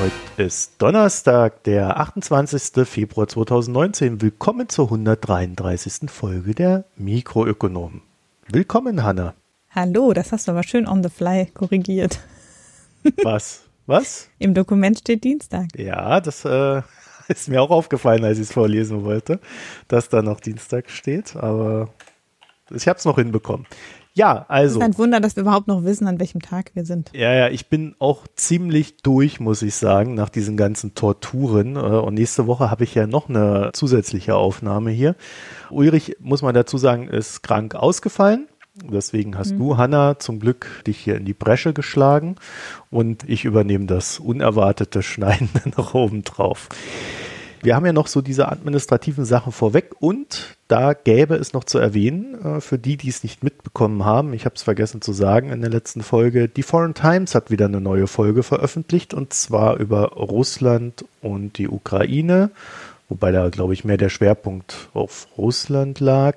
Heute ist Donnerstag, der 28. Februar 2019. Willkommen zur 133. Folge der Mikroökonom. Willkommen, Hannah. Hallo, das hast du aber schön on the fly korrigiert. Was? Im Dokument steht Dienstag. Ja, das ist mir auch aufgefallen, als ich es vorlesen wollte, dass da noch Dienstag steht, aber ich habe es noch hinbekommen. Ja, also. Es ist ein Wunder, dass wir überhaupt noch wissen, an welchem Tag wir sind. Ja, ich bin auch ziemlich durch, muss ich sagen, nach diesen ganzen Torturen. Und nächste Woche habe ich ja noch eine zusätzliche Aufnahme hier. Ulrich, muss man dazu sagen, ist krank ausgefallen. Deswegen hast du, Hannah, zum Glück dich hier in die Bresche geschlagen. Und ich übernehme das unerwartete Schneiden noch oben drauf. Wir haben ja noch so diese administrativen Sachen vorweg und da gäbe es noch zu erwähnen, für die, die es nicht mitbekommen haben, ich habe es vergessen zu sagen in der letzten Folge, die Foreign Times hat wieder eine neue Folge veröffentlicht und zwar über Russland und die Ukraine, wobei da, glaube ich, mehr der Schwerpunkt auf Russland lag.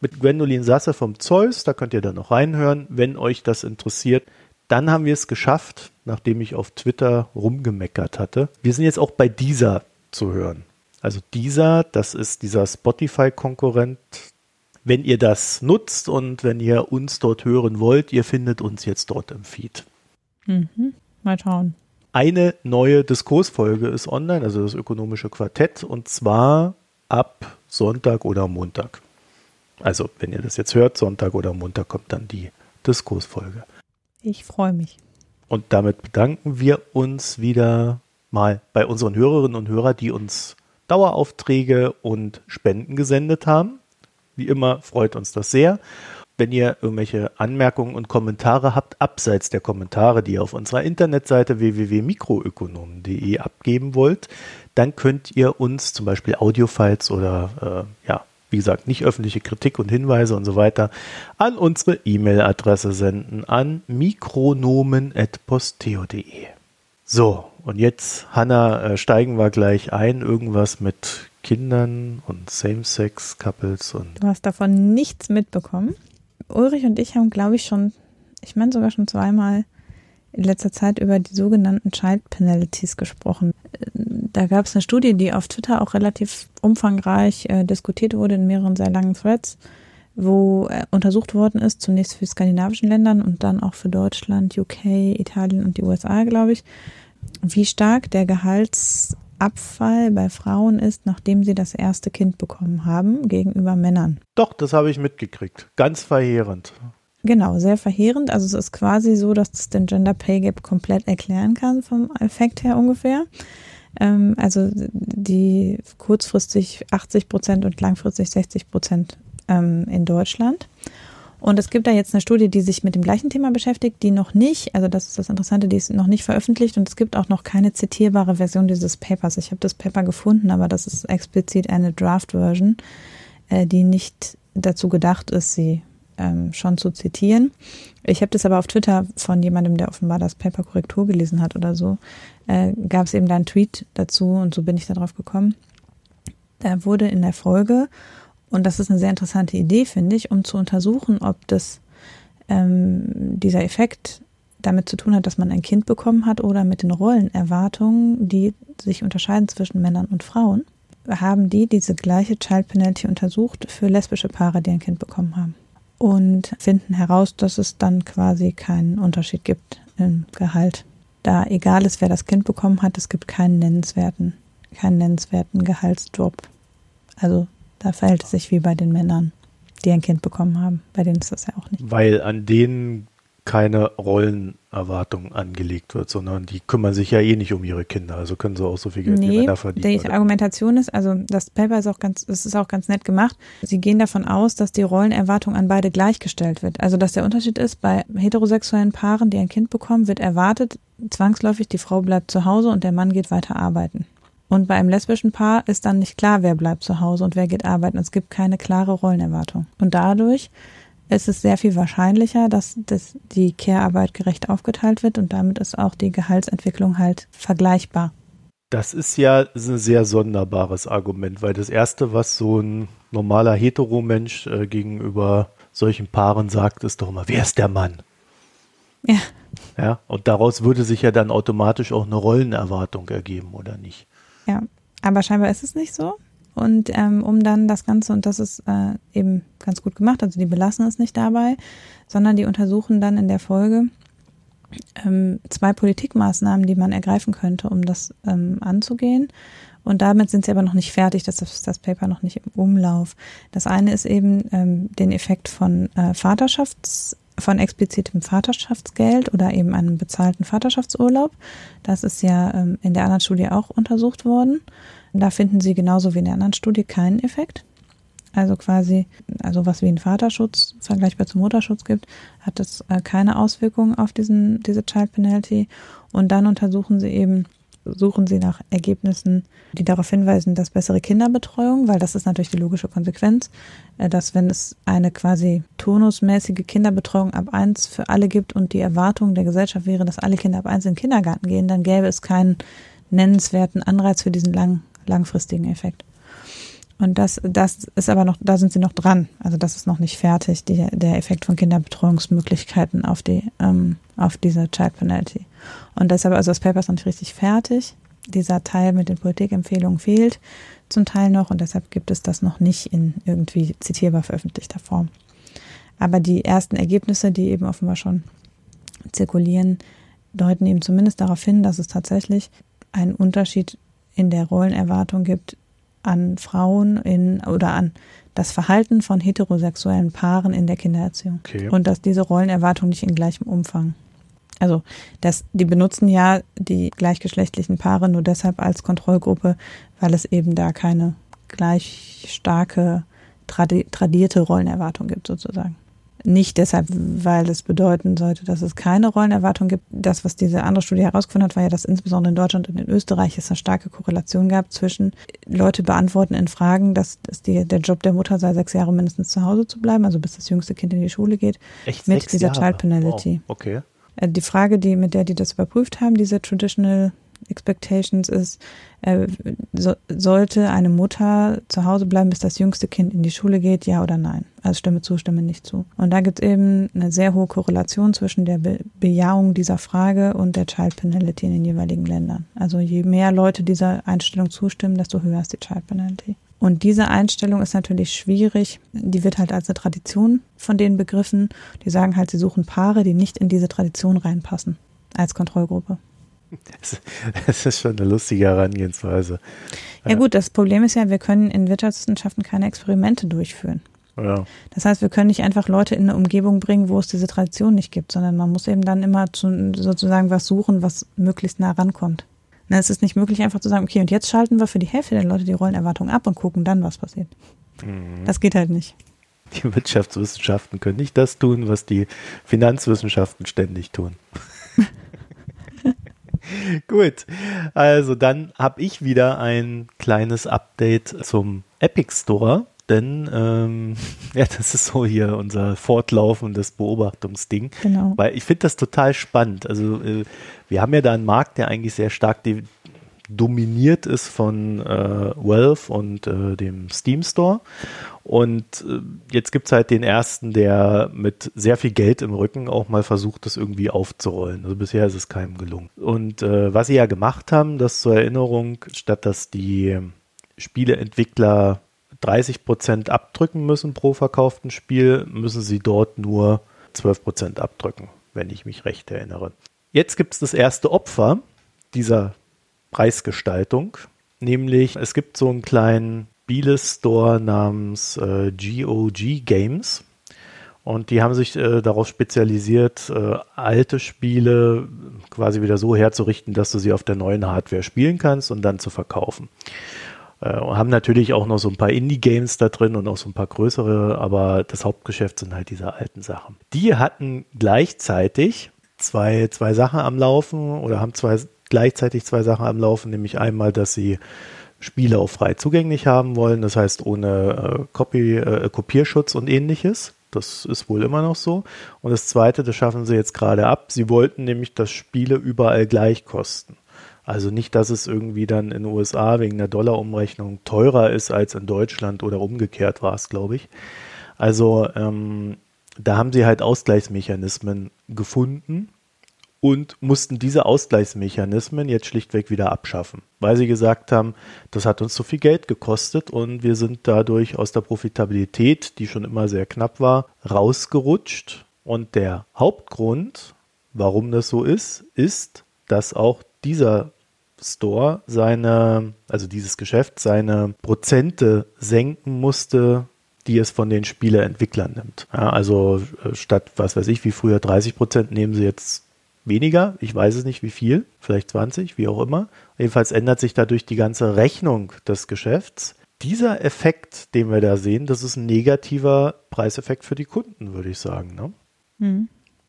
Mit Gwendoline Sasse vom ZOiS, da könnt ihr dann noch reinhören, wenn euch das interessiert. Dann haben wir es geschafft, nachdem ich auf Twitter rumgemeckert hatte. Wir sind jetzt auch bei dieser zu hören. Also das ist dieser Spotify-Konkurrent. Wenn ihr das nutzt und wenn ihr uns dort hören wollt, ihr findet uns jetzt dort im Feed. Mal schauen. Eine neue Diskursfolge ist online, also das Ökonomische Quartett, und zwar ab Sonntag oder Montag. Also wenn ihr das jetzt hört, Sonntag oder Montag kommt dann die Diskursfolge. Ich freue mich. Und damit bedanken wir uns wieder mal bei unseren Hörerinnen und Hörern, die uns Daueraufträge und Spenden gesendet haben. Wie immer freut uns das sehr. Wenn ihr irgendwelche Anmerkungen und Kommentare habt, abseits der Kommentare, die ihr auf unserer Internetseite www.mikroökonom.de abgeben wollt, dann könnt ihr uns zum Beispiel Audiofiles oder, wie gesagt, nicht öffentliche Kritik und Hinweise und so weiter an unsere E-Mail-Adresse senden an mikronomen@posteo.de. So, und jetzt, Hannah, steigen wir gleich ein. Irgendwas mit Kindern und Same-Sex-Couples und. Du hast davon nichts mitbekommen. Ulrich und ich haben, glaube ich, sogar schon zweimal in letzter Zeit über die sogenannten Child Penalties gesprochen. Da gab es eine Studie, die auf Twitter auch relativ umfangreich diskutiert wurde in mehreren sehr langen Threads, wo untersucht worden ist, zunächst für die skandinavischen Länder und dann auch für Deutschland, UK, Italien und die USA, glaube ich, wie stark der Gehaltsabfall bei Frauen ist, nachdem sie das erste Kind bekommen haben, gegenüber Männern. Doch, das habe ich mitgekriegt. Ganz verheerend. Genau, sehr verheerend. Also es ist quasi so, dass es den Gender Pay Gap komplett erklären kann, vom Effekt her ungefähr. Also die kurzfristig 80% und langfristig 60% in Deutschland. Und es gibt da jetzt eine Studie, die sich mit dem gleichen Thema beschäftigt, die noch nicht, also das ist das Interessante, die ist noch nicht veröffentlicht und es gibt auch noch keine zitierbare Version dieses Papers. Ich habe das Paper gefunden, aber das ist explizit eine Draft-Version, die nicht dazu gedacht ist, sie schon zu zitieren. Ich habe das aber auf Twitter von jemandem, der offenbar das Paper Korrektur gelesen hat oder so, gab es eben da einen Tweet dazu und so bin ich da drauf gekommen. Da wurde in der Folge, und das ist eine sehr interessante Idee, finde ich, um zu untersuchen, ob das dieser Effekt damit zu tun hat, dass man ein Kind bekommen hat oder mit den Rollenerwartungen, die sich unterscheiden zwischen Männern und Frauen, haben die diese gleiche Child Penalty untersucht für lesbische Paare, die ein Kind bekommen haben. Und finden heraus, dass es dann quasi keinen Unterschied gibt im Gehalt. Da egal ist, wer das Kind bekommen hat, es gibt keinen nennenswerten Gehaltsdrop. Also da verhält es sich wie bei den Männern, die ein Kind bekommen haben. Bei denen ist das ja auch nicht. Weil an denen keine Rollenerwartung angelegt wird, sondern die kümmern sich ja eh nicht um ihre Kinder. Also können sie auch so viel Geld wie Männer verdienen. Die Argumentation ist, also das Paper ist auch ganz nett gemacht. Sie gehen davon aus, dass die Rollenerwartung an beide gleichgestellt wird. Also dass der Unterschied ist, bei heterosexuellen Paaren, die ein Kind bekommen, wird erwartet, zwangsläufig die Frau bleibt zu Hause und der Mann geht weiter arbeiten. Und bei einem lesbischen Paar ist dann nicht klar, wer bleibt zu Hause und wer geht arbeiten. Es gibt keine klare Rollenerwartung. Und dadurch ist es sehr viel wahrscheinlicher, dass die Care-Arbeit gerecht aufgeteilt wird und damit ist auch die Gehaltsentwicklung halt vergleichbar. Das ist ja ein sehr sonderbares Argument, weil das Erste, was so ein normaler Hetero-Mensch gegenüber solchen Paaren sagt, ist doch immer, wer ist der Mann? Ja. Ja, und daraus würde sich ja dann automatisch auch eine Rollenerwartung ergeben, oder nicht? Ja, aber scheinbar ist es nicht so. Und um dann das Ganze, und das ist eben ganz gut gemacht, also die belassen es nicht dabei, sondern die untersuchen dann in der Folge 2 Politikmaßnahmen, die man ergreifen könnte, um das anzugehen. Und damit sind sie aber noch nicht fertig, das ist das Paper noch nicht im Umlauf. Das eine ist eben den Effekt von explizitem Vaterschaftsgeld oder eben einem bezahlten Vaterschaftsurlaub. Das ist ja in der anderen Studie auch untersucht worden. Da finden sie genauso wie in der anderen Studie keinen Effekt. Also quasi, also was wie ein Vaterschutz vergleichbar zum Mutterschutz gibt, hat das keine Auswirkungen auf diese Child Penalty. Und dann suchen sie nach Ergebnissen, die darauf hinweisen, dass bessere Kinderbetreuung, weil das ist natürlich die logische Konsequenz, dass wenn es eine quasi turnusmäßige Kinderbetreuung ab 1 für alle gibt und die Erwartung der Gesellschaft wäre, dass alle Kinder ab 1 in den Kindergarten gehen, dann gäbe es keinen nennenswerten Anreiz für diesen langfristigen Effekt. Und das ist aber noch, da sind sie noch dran. Also das ist noch nicht fertig, der Effekt von Kinderbetreuungsmöglichkeiten auf diese Child Penalty. Und deshalb, also das Paper ist noch nicht richtig fertig. Dieser Teil mit den Politikempfehlungen fehlt zum Teil noch und deshalb gibt es das noch nicht in irgendwie zitierbar veröffentlichter Form. Aber die ersten Ergebnisse, die eben offenbar schon zirkulieren, deuten eben zumindest darauf hin, dass es tatsächlich einen Unterschied in der Rollenerwartung gibt, an Frauen oder an das Verhalten von heterosexuellen Paaren in der Kindererziehung. Okay. Und dass diese Rollenerwartung nicht in gleichem Umfang. Also, die benutzen ja die gleichgeschlechtlichen Paare nur deshalb als Kontrollgruppe, weil es eben da keine gleich starke, tradierte Rollenerwartung gibt sozusagen. Nicht deshalb, weil es bedeuten sollte, dass es keine Rollenerwartung gibt. Das, was diese andere Studie herausgefunden hat, war ja, dass insbesondere in Deutschland und in Österreich es eine starke Korrelation gab zwischen Leute beantworten in Fragen, dass der Job der Mutter sei, 6 Jahre mindestens zu Hause zu bleiben, also bis das jüngste Kind in die Schule geht, echt, mit dieser Jahre? Child Penalty. Wow. Okay. Die Frage, mit der die das überprüft haben, diese Traditional Expectations ist, sollte eine Mutter zu Hause bleiben, bis das jüngste Kind in die Schule geht, ja oder nein? Also stimme zu, stimme nicht zu. Und da gibt es eben eine sehr hohe Korrelation zwischen der Bejahung dieser Frage und der Child Penalty in den jeweiligen Ländern. Also je mehr Leute dieser Einstellung zustimmen, desto höher ist die Child Penalty. Und diese Einstellung ist natürlich schwierig. Die wird halt als eine Tradition von denen begriffen. Die sagen halt, sie suchen Paare, die nicht in diese Tradition reinpassen, als Kontrollgruppe. Das ist schon eine lustige Herangehensweise. Ja gut, das Problem ist ja, wir können in Wirtschaftswissenschaften keine Experimente durchführen. Ja. Das heißt, wir können nicht einfach Leute in eine Umgebung bringen, wo es diese Tradition nicht gibt, sondern man muss eben dann immer sozusagen was suchen, was möglichst nah rankommt. Na, es ist nicht möglich, einfach zu sagen, okay, und jetzt schalten wir für die Hälfte der Leute die Rollenerwartung ab und gucken dann, was passiert. Mhm. Das geht halt nicht. Die Wirtschaftswissenschaften können nicht das tun, was die Finanzwissenschaften ständig tun. Gut, also dann habe ich wieder ein kleines Update zum Epic Store, denn das ist so hier unser fortlaufendes Beobachtungsding, genau. Weil ich finde das total spannend. Also wir haben ja da einen Markt, der eigentlich sehr stark dominiert ist von Valve und dem Steam Store. Und jetzt gibt es halt den ersten, der mit sehr viel Geld im Rücken auch mal versucht, das irgendwie aufzurollen. Also bisher ist es keinem gelungen. Und was sie ja gemacht haben, das zur Erinnerung, statt dass die Spieleentwickler 30% abdrücken müssen pro verkauften Spiel, müssen sie dort nur 12% abdrücken, wenn ich mich recht erinnere. Jetzt gibt es das erste Opfer dieser Preisgestaltung, nämlich es gibt so einen kleinen Spiele-Store namens GOG Games und die haben sich darauf spezialisiert, alte Spiele quasi wieder so herzurichten, dass du sie auf der neuen Hardware spielen kannst und dann zu verkaufen. Und haben natürlich auch noch so ein paar Indie-Games da drin und auch so ein paar größere, aber das Hauptgeschäft sind halt diese alten Sachen. Die hatten gleichzeitig zwei Sachen am Laufen oder haben gleichzeitig zwei Sachen am Laufen, nämlich einmal, dass sie Spiele auch frei zugänglich haben wollen, das heißt ohne Kopierschutz und ähnliches. Das ist wohl immer noch so. Und das Zweite, das schaffen sie jetzt gerade ab. Sie wollten nämlich, dass Spiele überall gleich kosten. Also nicht, dass es irgendwie dann in den USA wegen der Dollarumrechnung teurer ist als in Deutschland oder umgekehrt war es, glaube ich. Also da haben sie halt Ausgleichsmechanismen gefunden und mussten diese Ausgleichsmechanismen jetzt schlichtweg wieder abschaffen, weil sie gesagt haben, das hat uns so viel Geld gekostet und wir sind dadurch aus der Profitabilität, die schon immer sehr knapp war, rausgerutscht. Und der Hauptgrund, warum das so ist, ist, dass auch dieser Store dieses Geschäft seine Prozente senken musste, die es von den Spieleentwicklern nimmt. Ja, also statt, was weiß ich, wie früher 30% nehmen sie jetzt weniger, ich weiß es nicht wie viel, vielleicht 20, wie auch immer. Jedenfalls ändert sich dadurch die ganze Rechnung des Geschäfts. Dieser Effekt, den wir da sehen, das ist ein negativer Preiseffekt für die Kunden, würde ich sagen, ne? Mhm.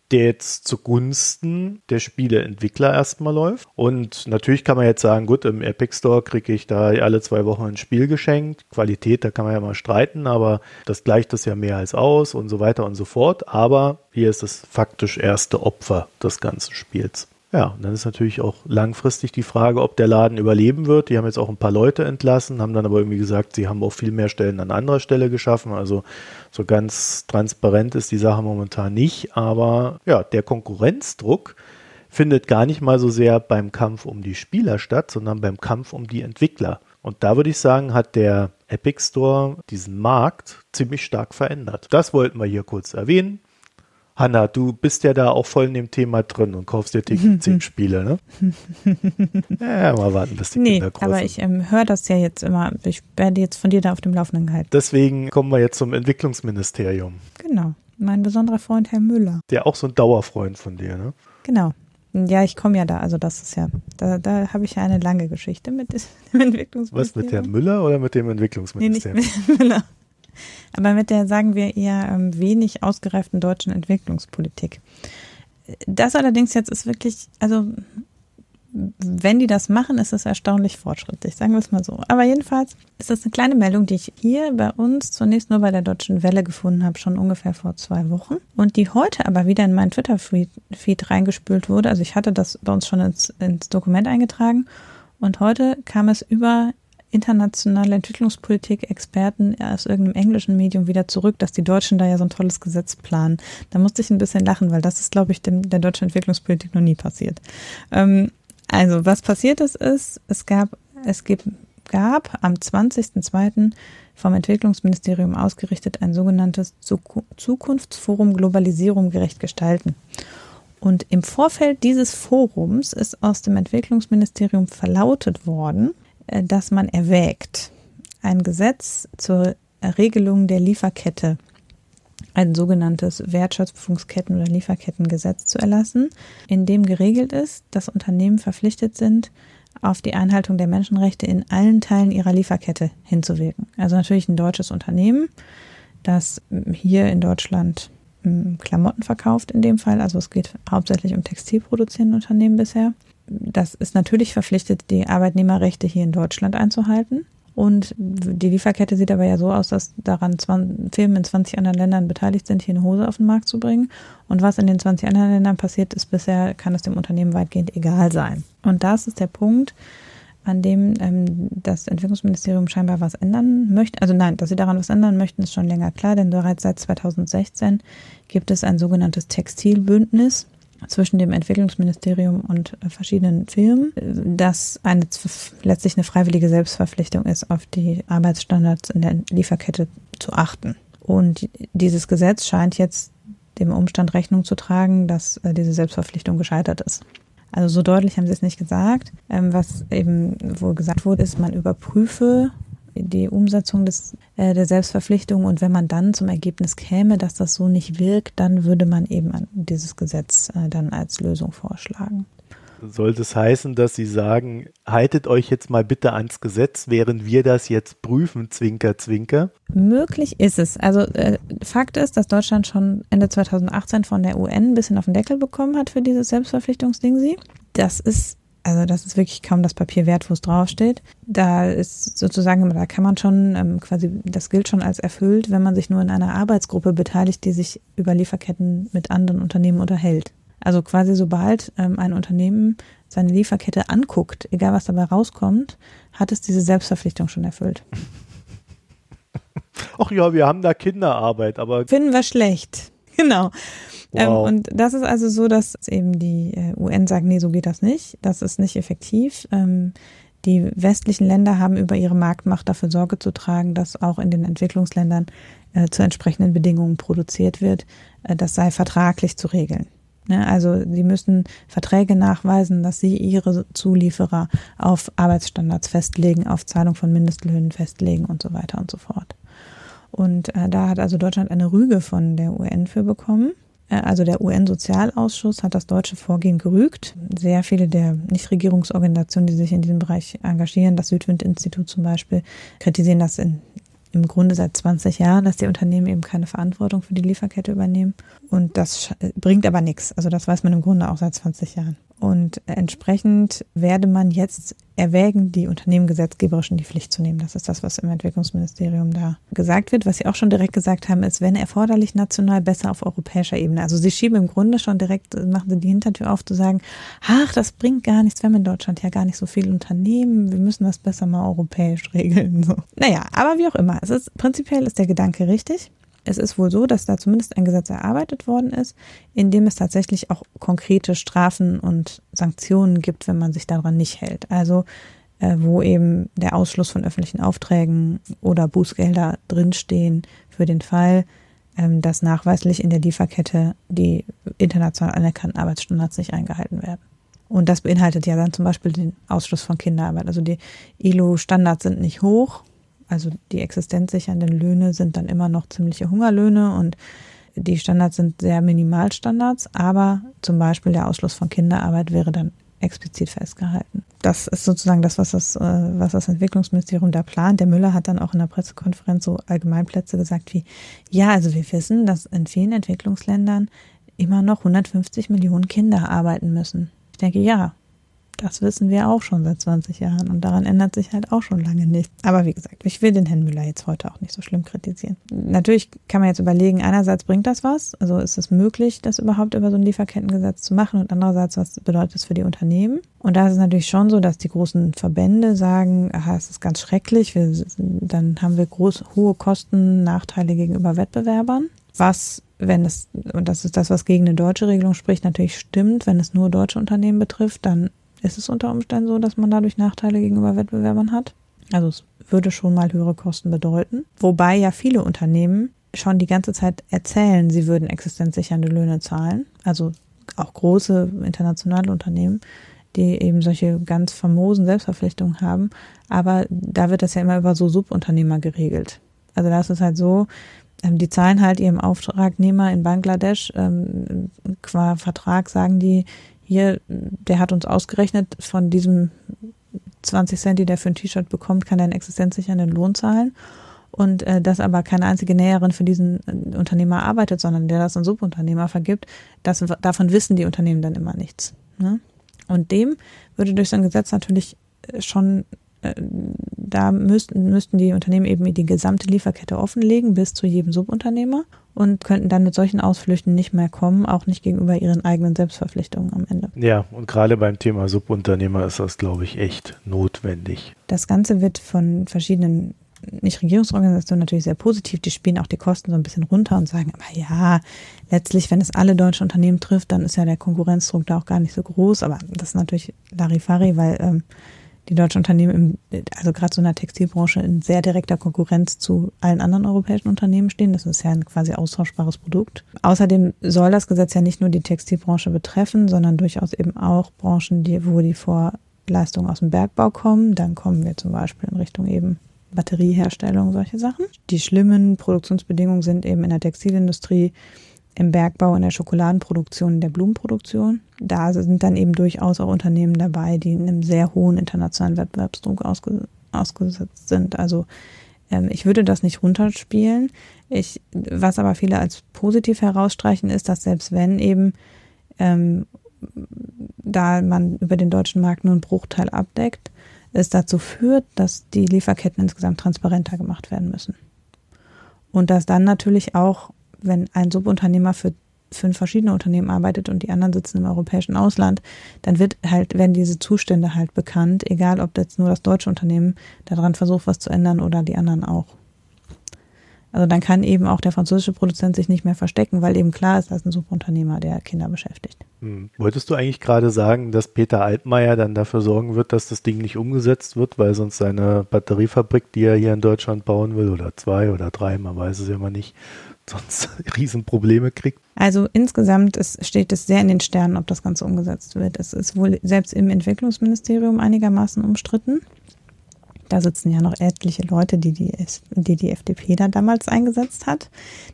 Der jetzt zugunsten der Spieleentwickler erstmal läuft. Und natürlich kann man jetzt sagen, gut, im Epic Store kriege ich da alle 2 Wochen ein Spiel geschenkt. Qualität, da kann man ja mal streiten, aber das gleicht das ja mehr als aus und so weiter und so fort. Aber hier ist das faktisch erste Opfer des ganzen Spiels. Ja, und dann ist natürlich auch langfristig die Frage, ob der Laden überleben wird. Die haben jetzt auch ein paar Leute entlassen, haben dann aber irgendwie gesagt, sie haben auch viel mehr Stellen an anderer Stelle geschaffen. Also so ganz transparent ist die Sache momentan nicht. Aber ja, der Konkurrenzdruck findet gar nicht mal so sehr beim Kampf um die Spieler statt, sondern beim Kampf um die Entwickler. Und da würde ich sagen, hat der Epic Store diesen Markt ziemlich stark verändert. Das wollten wir hier kurz erwähnen. Hannah, du bist ja da auch voll in dem Thema drin und kaufst dir täglich 10 Spiele, ne? Ja, mal warten, bis die Kinder groß sind. Aber ich höre das ja jetzt immer. Ich werde jetzt von dir da auf dem Laufenden gehalten. Deswegen kommen wir jetzt zum Entwicklungsministerium. Genau, mein besonderer Freund Herr Müller. Der auch so ein Dauerfreund von dir, ne? Genau. Ja, ich komme ja da, also das ist ja, da habe ich ja eine lange Geschichte mit dem Entwicklungsministerium. Was, mit Herrn Müller oder mit dem Entwicklungsministerium? Nee, nicht mit Herrn Müller. Aber mit der, sagen wir, eher wenig ausgereiften deutschen Entwicklungspolitik. Das allerdings jetzt ist wirklich, also wenn die das machen, ist es erstaunlich fortschrittlich, sagen wir es mal so. Aber jedenfalls ist das eine kleine Meldung, die ich hier bei uns zunächst nur bei der Deutschen Welle gefunden habe, schon ungefähr vor 2 Wochen. Und die heute aber wieder in meinen Twitter-Feed reingespült wurde. Also ich hatte das bei uns schon ins Dokument eingetragen. Und heute kam es über internationale Entwicklungspolitik-Experten aus irgendeinem englischen Medium wieder zurück, dass die Deutschen da ja so ein tolles Gesetz planen. Da musste ich ein bisschen lachen, weil das ist, glaube ich, der deutschen Entwicklungspolitik noch nie passiert. Also was passiert ist, es gab am 20.02. vom Entwicklungsministerium ausgerichtet ein sogenanntes Zukunftsforum Globalisierung gerecht gestalten. Und im Vorfeld dieses Forums ist aus dem Entwicklungsministerium verlautet worden, dass man erwägt, ein Gesetz zur Regelung der Lieferkette, ein sogenanntes Wertschöpfungsketten- oder Lieferkettengesetz zu erlassen, in dem geregelt ist, dass Unternehmen verpflichtet sind, auf die Einhaltung der Menschenrechte in allen Teilen ihrer Lieferkette hinzuwirken. Also natürlich ein deutsches Unternehmen, das hier in Deutschland Klamotten verkauft in dem Fall. Also es geht hauptsächlich um textilproduzierende Unternehmen bisher. Das ist natürlich verpflichtet, die Arbeitnehmerrechte hier in Deutschland einzuhalten. Und die Lieferkette sieht aber ja so aus, dass daran Firmen in 20 anderen Ländern beteiligt sind, hier eine Hose auf den Markt zu bringen. Und was in den 20 anderen Ländern passiert ist bisher, kann es dem Unternehmen weitgehend egal sein. Und das ist der Punkt, an dem das Entwicklungsministerium scheinbar was ändern möchte. Also nein, dass sie daran was ändern möchten, ist schon länger klar, denn bereits seit 2016 gibt es ein sogenanntes Textilbündnis zwischen dem Entwicklungsministerium und verschiedenen Firmen, dass letztlich eine freiwillige Selbstverpflichtung ist, auf die Arbeitsstandards in der Lieferkette zu achten. Und dieses Gesetz scheint jetzt dem Umstand Rechnung zu tragen, dass diese Selbstverpflichtung gescheitert ist. Also so deutlich haben sie es nicht gesagt. Was eben wohl gesagt wurde, ist, man überprüfe die Umsetzung der Selbstverpflichtung und wenn man dann zum Ergebnis käme, dass das so nicht wirkt, dann würde man eben dieses Gesetz dann als Lösung vorschlagen. Sollte es heißen, dass sie sagen, haltet euch jetzt mal bitte ans Gesetz, während wir das jetzt prüfen, Zwinker, Zwinker? Möglich ist es. Also Fakt ist, dass Deutschland schon Ende 2018 von der UN ein bisschen auf den Deckel bekommen hat für dieses Selbstverpflichtungsding. Das ist wirklich kaum das Papier wert, wo es draufsteht. Da kann man schon das gilt schon als erfüllt, wenn man sich nur in einer Arbeitsgruppe beteiligt, die sich über Lieferketten mit anderen Unternehmen unterhält. Also quasi sobald ein Unternehmen seine Lieferkette anguckt, egal was dabei rauskommt, hat es diese Selbstverpflichtung schon erfüllt. Ach ja, wir haben da Kinderarbeit, aber finden wir schlecht. Genau. Wow. Und das ist also so, dass eben die UN sagt, nee, so geht das nicht. Das ist nicht effektiv. Die westlichen Länder haben über ihre Marktmacht dafür Sorge zu tragen, dass auch in den Entwicklungsländern zu entsprechenden Bedingungen produziert wird. Das sei vertraglich zu regeln. Ne? Also sie müssen Verträge nachweisen, dass sie ihre Zulieferer auf Arbeitsstandards festlegen, auf Zahlung von Mindestlöhnen festlegen und so weiter und so fort. Und da hat also Deutschland eine Rüge von der UN für bekommen. Also der UN-Sozialausschuss hat das deutsche Vorgehen gerügt. Sehr viele der Nichtregierungsorganisationen, die sich in diesem Bereich engagieren, das Südwind-Institut zum Beispiel, kritisieren das im Grunde seit 20 Jahren, dass die Unternehmen eben keine Verantwortung für die Lieferkette übernehmen. Und das bringt aber nichts. Also das weiß man im Grunde auch seit 20 Jahren. Und entsprechend werde man jetzt erwägen, die Unternehmen gesetzgeberisch in die Pflicht zu nehmen. Das ist das, was im Entwicklungsministerium da gesagt wird. Was sie auch schon direkt gesagt haben, ist, wenn erforderlich national, besser auf europäischer Ebene. Also sie schieben im Grunde schon direkt, machen sie die Hintertür auf, zu sagen, ach, das bringt gar nichts, wir haben in Deutschland ja gar nicht so viele Unternehmen, wir müssen das besser mal europäisch regeln. So. Naja, aber wie auch immer, es ist, prinzipiell ist der Gedanke richtig. Es ist wohl so, dass da zumindest ein Gesetz erarbeitet worden ist, in dem es tatsächlich auch konkrete Strafen und Sanktionen gibt, wenn man sich daran nicht hält. Also wo eben der Ausschluss von öffentlichen Aufträgen oder Bußgelder drinstehen für den Fall, dass nachweislich in der Lieferkette die international anerkannten Arbeitsstandards nicht eingehalten werden. Und das beinhaltet ja dann zum Beispiel den Ausschluss von Kinderarbeit. Also die ILO-Standards sind nicht hoch. Also die existenzsichernden Löhne sind dann immer noch ziemliche Hungerlöhne und die Standards sind sehr Minimalstandards, aber zum Beispiel der Ausschluss von Kinderarbeit wäre dann explizit festgehalten. Das ist sozusagen das, was das Entwicklungsministerium da plant. Der Müller hat dann auch in der Pressekonferenz so Allgemeinplätze gesagt wie, ja, also wir wissen, dass in vielen Entwicklungsländern immer noch 150 Millionen Kinder arbeiten müssen. Ich denke, ja. Das wissen wir auch schon seit 20 Jahren und daran ändert sich halt auch schon lange nichts. Aber wie gesagt, ich will den Herrn Müller jetzt heute auch nicht so schlimm kritisieren. Natürlich kann man jetzt überlegen, einerseits bringt das was, also ist es möglich, das überhaupt über so ein Lieferkettengesetz zu machen und andererseits, was bedeutet das für die Unternehmen? Und da ist es natürlich schon so, dass die großen Verbände sagen, aha, es ist ganz schrecklich, dann haben wir hohe Kosten, Nachteile gegenüber Wettbewerbern, was, wenn es, und das ist das, was gegen eine deutsche Regelung spricht, natürlich stimmt, wenn es nur deutsche Unternehmen betrifft, dann ist es unter Umständen so, dass man dadurch Nachteile gegenüber Wettbewerbern hat? Also es würde schon mal höhere Kosten bedeuten. Wobei ja viele Unternehmen schon die ganze Zeit erzählen, sie würden existenzsichernde Löhne zahlen. Also auch große internationale Unternehmen, die eben solche ganz famosen Selbstverpflichtungen haben. Aber da wird das ja immer über so Subunternehmer geregelt. Also da ist es halt so, die zahlen halt ihrem Auftragnehmer in Bangladesch, qua Vertrag sagen die, hier, der hat uns ausgerechnet, von diesem 20 Cent, die der für ein T-Shirt bekommt, kann er einen existenzsichernden Lohn zahlen. Und dass aber keine einzige Näherin für diesen Unternehmer arbeitet, sondern der das an Subunternehmer vergibt, davon wissen die Unternehmen dann immer nichts. Ne? Und dem würde durch so ein Gesetz natürlich schon, da müssten die Unternehmen eben die gesamte Lieferkette offenlegen bis zu jedem Subunternehmer und könnten dann mit solchen Ausflüchten nicht mehr kommen, auch nicht gegenüber ihren eigenen Selbstverpflichtungen am Ende. Ja, und gerade beim Thema Subunternehmer ist das, glaube ich, echt notwendig. Das Ganze wird von verschiedenen Nichtregierungsorganisationen natürlich sehr positiv, die spielen auch die Kosten so ein bisschen runter und sagen, aber ja, letztlich, wenn es alle deutsche Unternehmen trifft, dann ist ja der Konkurrenzdruck da auch gar nicht so groß, aber das ist natürlich Larifari, weil die deutschen Unternehmen, also gerade so in der Textilbranche, in sehr direkter Konkurrenz zu allen anderen europäischen Unternehmen stehen. Das ist ja ein quasi austauschbares Produkt. Außerdem soll das Gesetz ja nicht nur die Textilbranche betreffen, sondern durchaus eben auch Branchen, wo die Vorleistungen aus dem Bergbau kommen. Dann kommen wir zum Beispiel in Richtung eben Batterieherstellung, solche Sachen. Die schlimmen Produktionsbedingungen sind eben in der Textilindustrie, im Bergbau, in der Schokoladenproduktion, in der Blumenproduktion. Da sind dann eben durchaus auch Unternehmen dabei, die einem sehr hohen internationalen Wettbewerbsdruck ausgesetzt sind. Also ich würde das nicht runterspielen. Was aber viele als positiv herausstreichen, ist, dass selbst wenn eben da man über den deutschen Markt nur einen Bruchteil abdeckt, es dazu führt, dass die Lieferketten insgesamt transparenter gemacht werden müssen. Und dass dann natürlich auch, wenn ein Subunternehmer für 5 verschiedene Unternehmen arbeitet und die anderen sitzen im europäischen Ausland, dann werden diese Zustände halt bekannt, egal ob jetzt nur das deutsche Unternehmen daran versucht, was zu ändern oder die anderen auch. Also dann kann eben auch der französische Produzent sich nicht mehr verstecken, weil eben klar ist, das ist ein Subunternehmer, der Kinder beschäftigt. Hm. Wolltest du eigentlich gerade sagen, dass Peter Altmaier dann dafür sorgen wird, dass das Ding nicht umgesetzt wird, weil sonst seine Batteriefabrik, die er hier in Deutschland bauen will, oder 2 oder 3, man weiß es ja mal nicht, sonst Riesenprobleme kriegt? Also insgesamt steht es sehr in den Sternen, ob das Ganze umgesetzt wird. Es ist wohl selbst im Entwicklungsministerium einigermaßen umstritten. Da sitzen ja noch etliche Leute, die FDP da damals eingesetzt hat.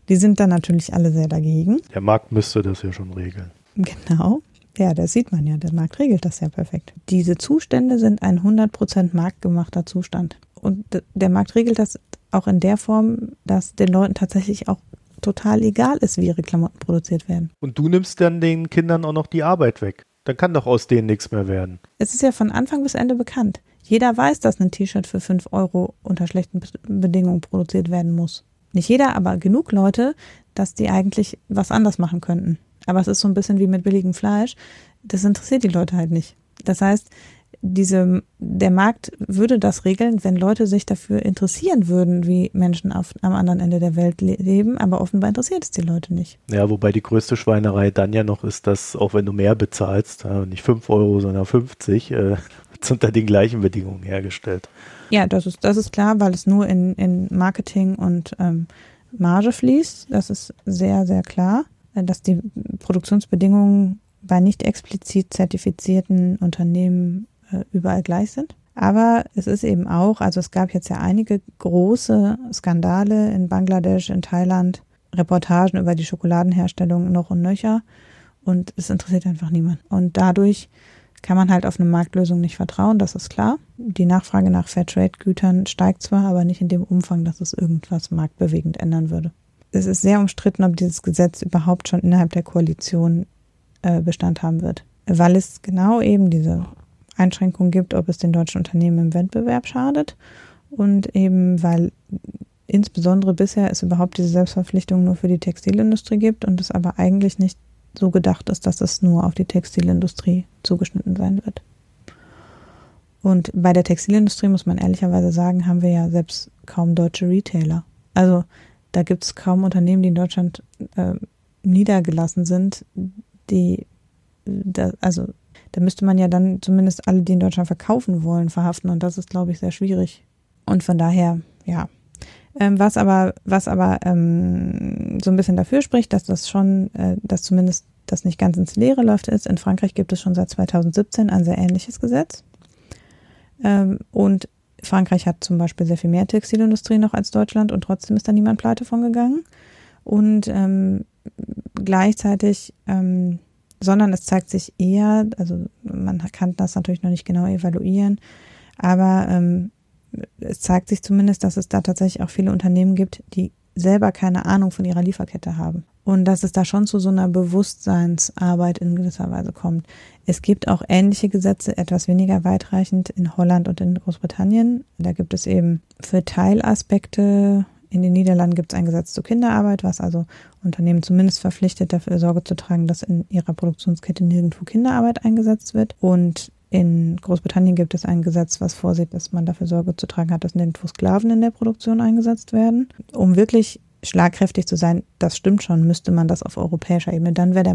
Die sind dann natürlich alle sehr dagegen. Der Markt müsste das ja schon regeln. Genau. Ja, das sieht man ja. Der Markt regelt das ja perfekt. Diese Zustände sind ein 100% marktgemachter Zustand. Und der Markt regelt das auch in der Form, dass den Leuten tatsächlich auch total egal ist, wie ihre Klamotten produziert werden. Und du nimmst dann den Kindern auch noch die Arbeit weg. Dann kann doch aus denen nichts mehr werden. Es ist ja von Anfang bis Ende bekannt. Jeder weiß, dass ein T-Shirt für 5 € unter schlechten Bedingungen produziert werden muss. Nicht jeder, aber genug Leute, dass die eigentlich was anders machen könnten. Aber es ist so ein bisschen wie mit billigem Fleisch. Das interessiert die Leute halt nicht. Das heißt, der Markt würde das regeln, wenn Leute sich dafür interessieren würden, wie Menschen am anderen Ende der Welt leben, aber offenbar interessiert es die Leute nicht. Ja, wobei die größte Schweinerei dann ja noch ist, dass auch wenn du mehr bezahlst, nicht 5 €, sondern 50, wird es unter den gleichen Bedingungen hergestellt. Ja, das ist klar, weil es nur in Marketing und Marge fließt. Das ist sehr, sehr klar, dass die Produktionsbedingungen bei nicht explizit zertifizierten Unternehmen überall gleich sind. Aber es ist eben auch, also es gab jetzt ja einige große Skandale in Bangladesch, in Thailand, Reportagen über die Schokoladenherstellung noch und nöcher, und es interessiert einfach niemand. Und dadurch kann man halt auf eine Marktlösung nicht vertrauen, das ist klar. Die Nachfrage nach Fairtrade-Gütern steigt zwar, aber nicht in dem Umfang, dass es irgendwas marktbewegend ändern würde. Es ist sehr umstritten, ob dieses Gesetz überhaupt schon innerhalb der Koalition Bestand haben wird, weil es genau eben diese Einschränkung gibt, ob es den deutschen Unternehmen im Wettbewerb schadet, und eben weil insbesondere bisher es überhaupt diese Selbstverpflichtung nur für die Textilindustrie gibt und es aber eigentlich nicht so gedacht ist, dass es nur auf die Textilindustrie zugeschnitten sein wird. Und bei der Textilindustrie muss man ehrlicherweise sagen, haben wir ja selbst kaum deutsche Retailer. Also da gibt es kaum Unternehmen, die in Deutschland niedergelassen sind, da müsste man ja dann zumindest alle, die in Deutschland verkaufen wollen, verhaften, und das ist, glaube ich, sehr schwierig. Und von daher, ja. Was aber so ein bisschen dafür spricht, dass das schon, dass zumindest das nicht ganz ins Leere läuft, ist, in Frankreich gibt es schon seit 2017 ein sehr ähnliches Gesetz. Und Frankreich hat zum Beispiel sehr viel mehr Textilindustrie noch als Deutschland, und trotzdem ist da niemand pleite von gegangen. Und gleichzeitig, sondern es zeigt sich eher, also man kann das natürlich noch nicht genau evaluieren, aber es zeigt sich zumindest, dass es da tatsächlich auch viele Unternehmen gibt, die selber keine Ahnung von ihrer Lieferkette haben. Und dass es da schon zu so einer Bewusstseinsarbeit in gewisser Weise kommt. Es gibt auch ähnliche Gesetze, etwas weniger weitreichend, in Holland und in Großbritannien. Da gibt es eben für Teilaspekte. In den Niederlanden gibt es ein Gesetz zur Kinderarbeit, was also Unternehmen zumindest verpflichtet, dafür Sorge zu tragen, dass in ihrer Produktionskette nirgendwo Kinderarbeit eingesetzt wird. Und in Großbritannien gibt es ein Gesetz, was vorsieht, dass man dafür Sorge zu tragen hat, dass nirgendwo Sklaven in der Produktion eingesetzt werden. Um wirklich schlagkräftig zu sein, das stimmt schon, müsste man das auf europäischer Ebene. Dann wäre,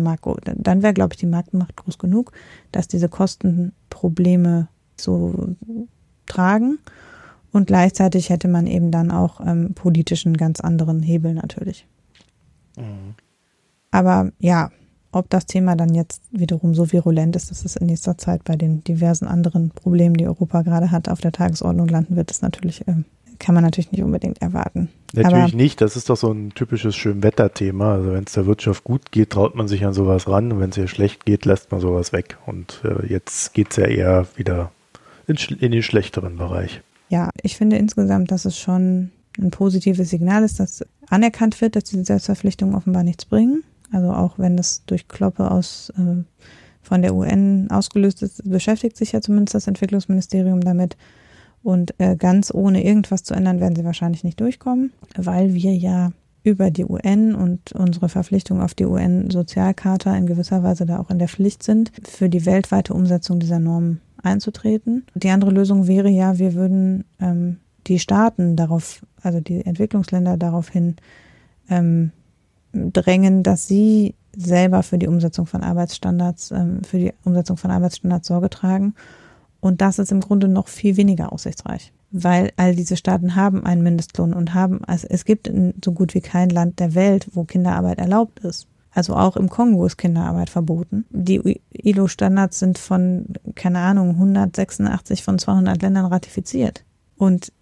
glaube ich, die Marktmacht groß genug, dass diese Kostenprobleme so tragen. Und gleichzeitig hätte man eben dann auch politisch einen ganz anderen Hebel natürlich. Mhm. Aber ja, ob das Thema dann jetzt wiederum so virulent ist, dass es in nächster Zeit bei den diversen anderen Problemen, die Europa gerade hat, auf der Tagesordnung landen wird, ist natürlich, kann man natürlich nicht unbedingt erwarten. Natürlich aber nicht, das ist doch so ein typisches Schönwetterthema. Also wenn es der Wirtschaft gut geht, traut man sich an sowas ran, und wenn es ihr schlecht geht, lässt man sowas weg. Und jetzt geht es ja eher wieder in den schlechteren Bereich. Ja, ich finde insgesamt, dass es schon ein positives Signal ist, dass anerkannt wird, dass diese Selbstverpflichtungen offenbar nichts bringen. Also auch wenn das durch Kloppe von der UN ausgelöst ist, beschäftigt sich ja zumindest das Entwicklungsministerium damit. Und ganz ohne irgendwas zu ändern, werden sie wahrscheinlich nicht durchkommen, weil wir ja über die UN und unsere Verpflichtung auf die UN-Sozialcharta in gewisser Weise da auch in der Pflicht sind, für die weltweite Umsetzung dieser Normen einzutreten. Die andere Lösung wäre ja, wir würden die Staaten darauf, also die Entwicklungsländer daraufhin drängen, dass sie selber für die Umsetzung von Arbeitsstandards, Sorge tragen. Und das ist im Grunde noch viel weniger aussichtsreich, weil all diese Staaten haben einen Mindestlohn und haben, also es gibt so gut wie kein Land der Welt, wo Kinderarbeit erlaubt ist. Also auch im Kongo ist Kinderarbeit verboten. Die ILO-Standards sind von, 186 von 200 Ländern ratifiziert. Und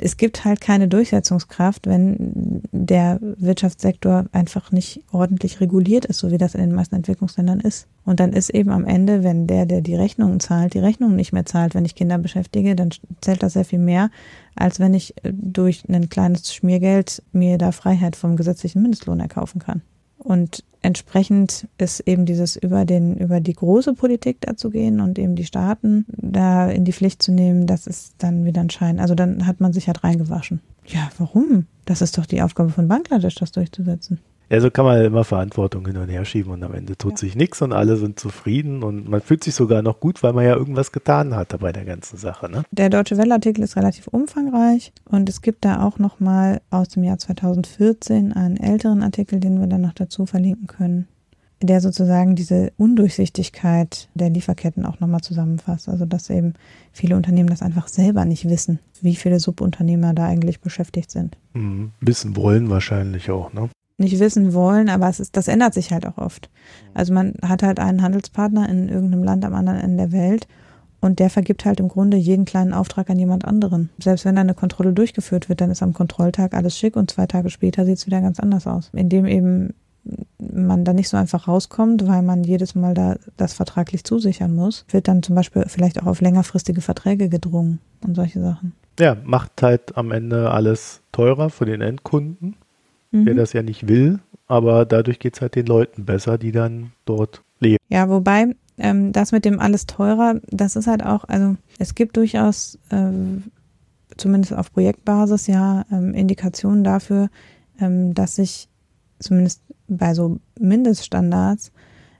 es gibt halt keine Durchsetzungskraft, wenn der Wirtschaftssektor einfach nicht ordentlich reguliert ist, so wie das in den meisten Entwicklungsländern ist. Und dann ist eben am Ende, wenn der die Rechnungen zahlt, die Rechnungen nicht mehr zahlt. Wenn ich Kinder beschäftige, dann zählt das sehr viel mehr, als wenn ich durch ein kleines Schmiergeld mir da Freiheit vom gesetzlichen Mindestlohn erkaufen kann. Und entsprechend ist eben dieses über die große Politik dazu gehen und eben die Staaten da in die Pflicht zu nehmen, das ist dann wieder ein Schein. Also dann hat man sich halt reingewaschen. Ja, warum? Das ist doch die Aufgabe von Bangladesch, das durchzusetzen. Ja, so kann man immer Verantwortung hin und her schieben und am Ende tut sich nichts und alle sind zufrieden und man fühlt sich sogar noch gut, weil man ja irgendwas getan hat bei der ganzen Sache. Ne? Der Deutsche Welle-Artikel ist relativ umfangreich und es gibt da auch nochmal aus dem Jahr 2014 einen älteren Artikel, den wir dann noch dazu verlinken können, der sozusagen diese Undurchsichtigkeit der Lieferketten auch nochmal zusammenfasst. Also dass eben viele Unternehmen das einfach selber nicht wissen, wie viele Subunternehmer da eigentlich beschäftigt sind. Mhm. Wissen wollen wahrscheinlich auch, ne? Nicht wissen wollen, aber es ist, das ändert sich halt auch oft. Also man hat halt einen Handelspartner in irgendeinem Land am anderen Ende der Welt und der vergibt halt im Grunde jeden kleinen Auftrag an jemand anderen. Selbst wenn da eine Kontrolle durchgeführt wird, dann ist am Kontrolltag alles schick und 2 Tage später sieht es wieder ganz anders aus. Indem eben man da nicht so einfach rauskommt, weil man jedes Mal da das vertraglich zusichern muss, wird dann zum Beispiel vielleicht auch auf längerfristige Verträge gedrungen und solche Sachen. Ja, macht halt am Ende alles teurer für den Endkunden. Der das ja nicht will, aber dadurch geht es halt den Leuten besser, die dann dort leben. Ja, wobei das mit dem alles teurer, das ist halt auch, also es gibt durchaus, zumindest auf Projektbasis, ja, Indikationen dafür, dass sich zumindest bei so Mindeststandards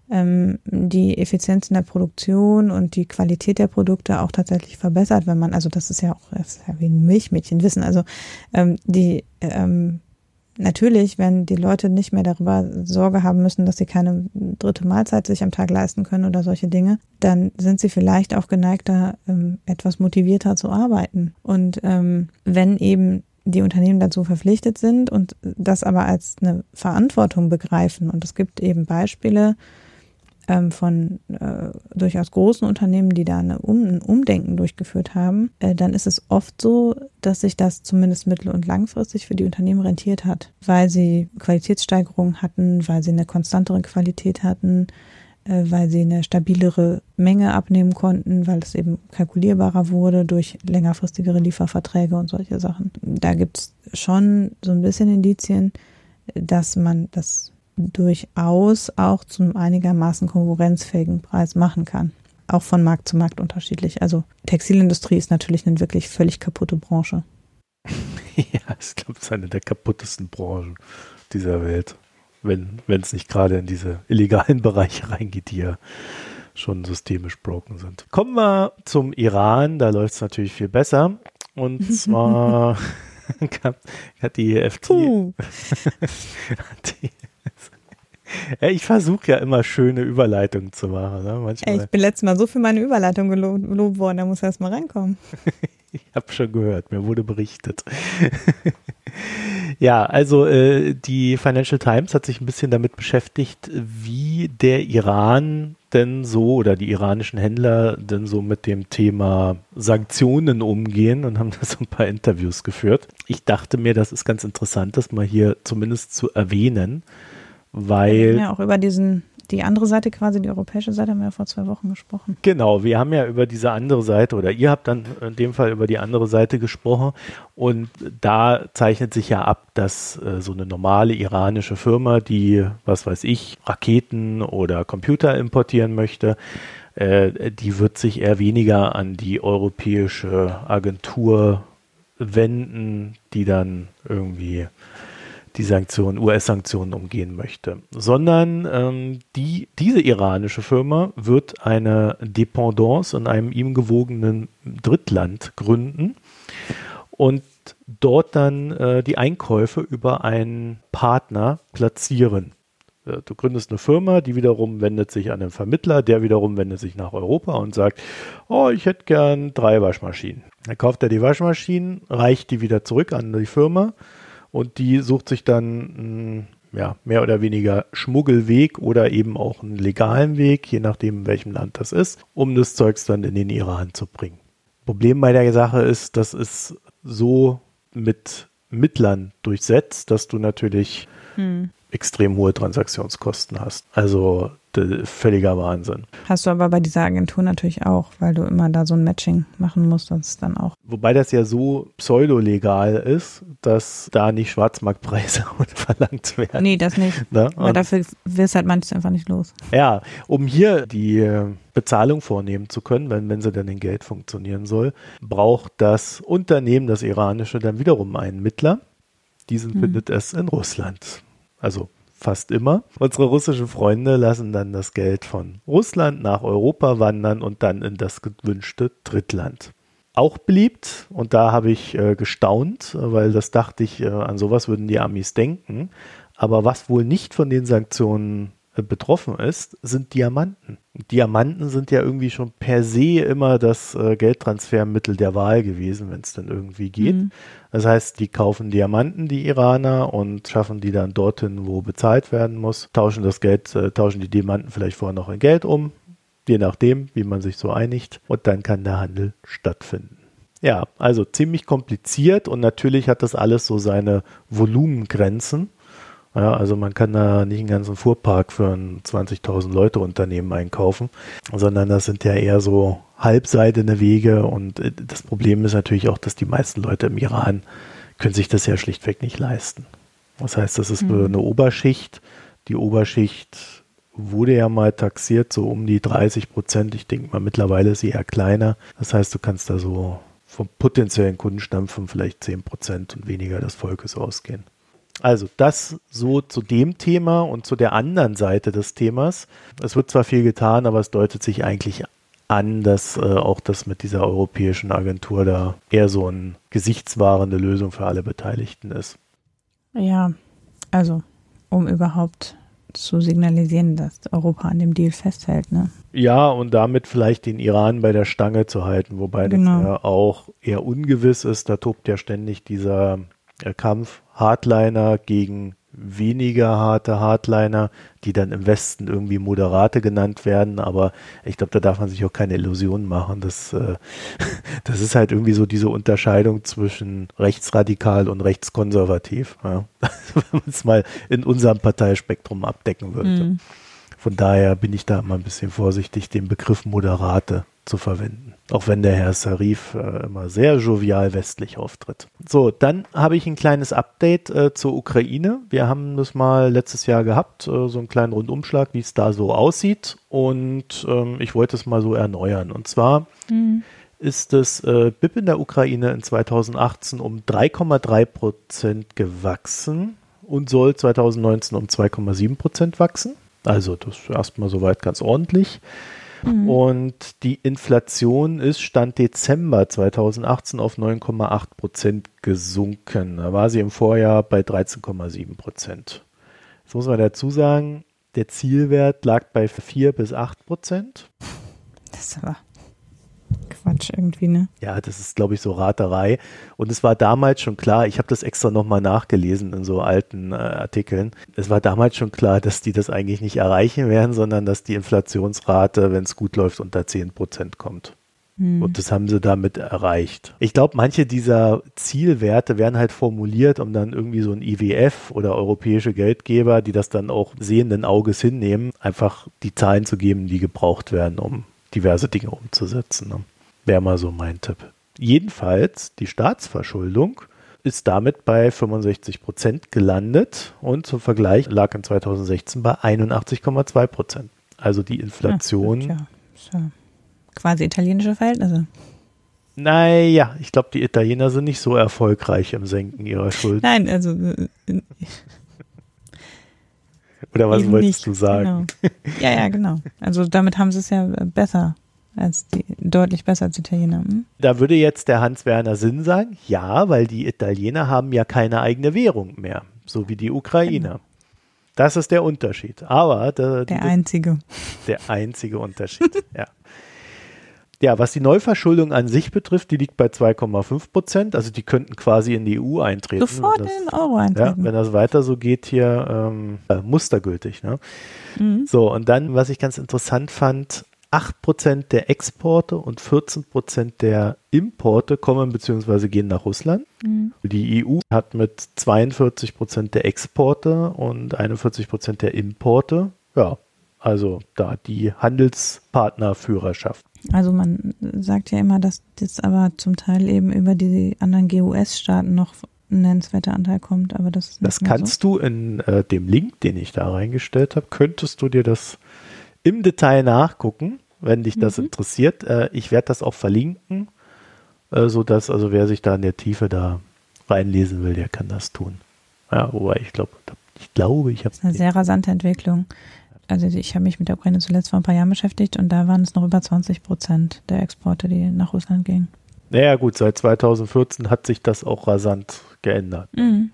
die Effizienz in der Produktion und die Qualität der Produkte auch tatsächlich verbessert, wenn man, also das ist ja auch, das ist ja wie ein Milchmädchenwissen, also natürlich, wenn die Leute nicht mehr darüber Sorge haben müssen, dass sie keine 3. Mahlzeit sich am Tag leisten können oder solche Dinge, dann sind sie vielleicht auch geneigter, etwas motivierter zu arbeiten. Und wenn eben die Unternehmen dazu verpflichtet sind und das aber als eine Verantwortung begreifen, und es gibt eben Beispiele von durchaus großen Unternehmen, die da ein Umdenken durchgeführt haben, dann ist es oft so, dass sich das zumindest mittel- und langfristig für die Unternehmen rentiert hat, weil sie Qualitätssteigerungen hatten, weil sie eine konstantere Qualität hatten, weil sie eine stabilere Menge abnehmen konnten, weil es eben kalkulierbarer wurde durch längerfristigere Lieferverträge und solche Sachen. Da gibt es schon so ein bisschen Indizien, dass man das durchaus auch zu einem einigermaßen konkurrenzfähigen Preis machen kann. Auch von Markt zu Markt unterschiedlich. Also Textilindustrie ist natürlich eine wirklich völlig kaputte Branche. Ja, ich glaube, es ist eine der kaputtesten Branchen dieser Welt. Wenn es nicht gerade in diese illegalen Bereiche reingeht, die ja schon systemisch broken sind. Kommen wir zum Iran, da läuft es natürlich viel besser. Und zwar hat die FT... Ich versuche ja immer schöne Überleitungen zu machen. Ne? Manchmal. Ich bin letztes Mal so für meine Überleitung gelobt worden, da muss erst mal rankommen. Ich habe schon gehört, mir wurde berichtet. Ja, also die Financial Times hat sich ein bisschen damit beschäftigt, wie der Iran denn so oder die iranischen Händler denn so mit dem Thema Sanktionen umgehen und haben da so ein paar Interviews geführt. Ich dachte mir, das ist ganz interessant, das mal hier zumindest zu erwähnen. Weil wir haben ja auch über die andere Seite quasi, die europäische Seite, haben wir ja vor 2 Wochen gesprochen. Genau, wir haben ja über diese andere Seite oder ihr habt dann in dem Fall über die andere Seite gesprochen und da zeichnet sich ja ab, dass so eine normale iranische Firma, die, was weiß ich, Raketen oder Computer importieren möchte, die wird sich eher weniger an die europäische Agentur wenden, die dann irgendwie die Sanktionen, US-Sanktionen umgehen möchte, sondern diese iranische Firma wird eine Dependance in einem ihm gewogenen Drittland gründen und dort dann die Einkäufe über einen Partner platzieren. Du gründest eine Firma, die wiederum wendet sich an den Vermittler, der wiederum wendet sich nach Europa und sagt, oh, ich hätte gern 3 Waschmaschinen. Dann kauft er die Waschmaschinen, reicht die wieder zurück an die Firma und die sucht sich dann mehr oder weniger Schmuggelweg oder eben auch einen legalen Weg, je nachdem in welchem Land das ist, um das Zeugs dann in den Iran zu bringen. Problem bei der Sache ist, das ist so mit Mittlern durchsetzt, dass du natürlich extrem hohe Transaktionskosten hast. Also völliger Wahnsinn. Hast du aber bei dieser Agentur natürlich auch, weil du immer da so ein Matching machen musst, das dann auch. Wobei das ja so pseudolegal ist, dass da nicht Schwarzmarktpreise verlangt werden. Nee, das nicht. Aber dafür wirst halt manches einfach nicht los. Ja, um hier die Bezahlung vornehmen zu können, wenn sie dann in Geld funktionieren soll, braucht das Unternehmen, das iranische, dann wiederum einen Mittler. Diesen findet es in Russland. Also fast immer. Unsere russischen Freunde lassen dann das Geld von Russland nach Europa wandern und dann in das gewünschte Drittland. Auch beliebt, und da habe ich gestaunt, weil das dachte ich, an sowas würden die Amis denken. Aber was wohl nicht von den Sanktionen betroffen ist, sind Diamanten. Diamanten sind ja irgendwie schon per se immer das Geldtransfermittel der Wahl gewesen, wenn es dann irgendwie geht. Das heißt, die kaufen Diamanten, die Iraner, und schaffen die dann dorthin, wo bezahlt werden muss, tauschen das Geld, tauschen die Diamanten vielleicht vorher noch in Geld um, je nachdem, wie man sich so einigt, und dann kann der Handel stattfinden. Ja, also ziemlich kompliziert, und natürlich hat das alles so seine Volumengrenzen. Ja, also man kann da nicht einen ganzen Fuhrpark für ein 20.000 Leute Unternehmen einkaufen, sondern das sind ja eher so halbseidene Wege, und das Problem ist natürlich auch, dass die meisten Leute im Iran können sich das ja schlichtweg nicht leisten. Das heißt, das ist eine Oberschicht. Die Oberschicht wurde ja mal taxiert, so um die 30%. Ich denke mal, mittlerweile ist sie eher kleiner. Das heißt, du kannst da so vom potenziellen Kundenstamm von vielleicht 10% und weniger des Volkes ausgehen. Also das so zu dem Thema und zu der anderen Seite des Themas. Es wird zwar viel getan, aber es deutet sich eigentlich an, dass auch das mit dieser europäischen Agentur da eher so eine gesichtswahrende Lösung für alle Beteiligten ist. Ja, also um überhaupt zu signalisieren, dass Europa an dem Deal festhält, ne? Ja, und damit vielleicht den Iran bei der Stange zu halten, wobei das ja auch eher ungewiss ist. Da tobt ja ständig dieser Kampf Hardliner gegen weniger harte Hardliner, die dann im Westen irgendwie Moderate genannt werden, aber ich glaube, da darf man sich auch keine Illusionen machen. Das ist halt irgendwie so diese Unterscheidung zwischen rechtsradikal und rechtskonservativ, ja? Wenn man es mal in unserem Parteispektrum abdecken würde. Von daher bin ich da immer ein bisschen vorsichtig, den Begriff Moderate zu verwenden. Auch wenn der Herr Sarif immer sehr jovial westlich auftritt. So, dann habe ich ein kleines Update zur Ukraine. Wir haben das mal letztes Jahr gehabt, so einen kleinen Rundumschlag, wie es da so aussieht. Und ich wollte es mal so erneuern. Und zwar ist das BIP in der Ukraine in 2018 um 3,3% gewachsen und soll 2019 um 2,7% wachsen. Also das ist erstmal soweit ganz ordentlich. Und die Inflation ist Stand Dezember 2018 auf 9,8% gesunken. Da war sie im Vorjahr bei 13,7%. Jetzt muss man dazu sagen, der Zielwert lag bei 4 bis 8%. Das ist aber Quatsch irgendwie, ne? Ja, das ist, glaube ich, so Raterei. Und es war damals schon klar, ich habe das extra nochmal nachgelesen in so alten Artikeln, es war damals schon klar, dass die das eigentlich nicht erreichen werden, sondern dass die Inflationsrate, wenn es gut läuft, unter 10% kommt. Und das haben sie damit erreicht. Ich glaube, manche dieser Zielwerte werden halt formuliert, um dann irgendwie so ein IWF oder europäische Geldgeber, die das dann auch sehenden Auges hinnehmen, einfach die Zahlen zu geben, die gebraucht werden, um diverse Dinge umzusetzen. Ne? Wäre mal so mein Tipp. Jedenfalls, die Staatsverschuldung ist damit bei 65% gelandet und zum Vergleich lag in 2016 bei 81,2%. Also die Inflation. Ja, so. Quasi italienische Verhältnisse. Naja, ich glaube, die Italiener sind nicht so erfolgreich im Senken ihrer Schulden. Nein, also oder was wolltest du sagen? Genau. Ja, genau. Also damit haben sie es ja besser Deutlich besser als die Italiener. Hm? Da würde jetzt der Hans-Werner Sinn sagen, ja, weil die Italiener haben ja keine eigene Währung mehr, so wie die Ukrainer. Genau. Das ist der Unterschied. Aber der einzige Unterschied, ja. Ja, was die Neuverschuldung an sich betrifft, die liegt bei 2,5%. Also die könnten quasi in die EU eintreten. Sofort in den Euro eintreten. Ja, wenn das weiter so geht hier, mustergültig. Ne? Mhm. So, und dann, was ich ganz interessant fand, 8% der Exporte und 14% der Importe kommen bzw. gehen nach Russland. Mhm. Die EU hat mit 42% der Exporte und 41% der Importe, ja, also da die Handelspartnerführerschaft. Also man sagt ja immer, dass jetzt aber zum Teil eben über die anderen GUS-Staaten noch ein nennenswerter Anteil kommt, aber das ist nicht mehr so. Das kannst du in dem Link, den ich da reingestellt habe, könntest du dir das im Detail nachgucken, wenn dich das interessiert. Ich werde das auch verlinken, sodass, also wer sich da in der Tiefe da reinlesen will, der kann das tun. Ja, wobei ich glaube, ich habe... Das ist eine sehr rasante Entwicklung. Also ich habe mich mit der Ukraine zuletzt vor ein paar Jahren beschäftigt und da waren es noch über 20% der Exporte, die nach Russland gingen. Naja gut, seit 2014 hat sich das auch rasant geändert. Mhm.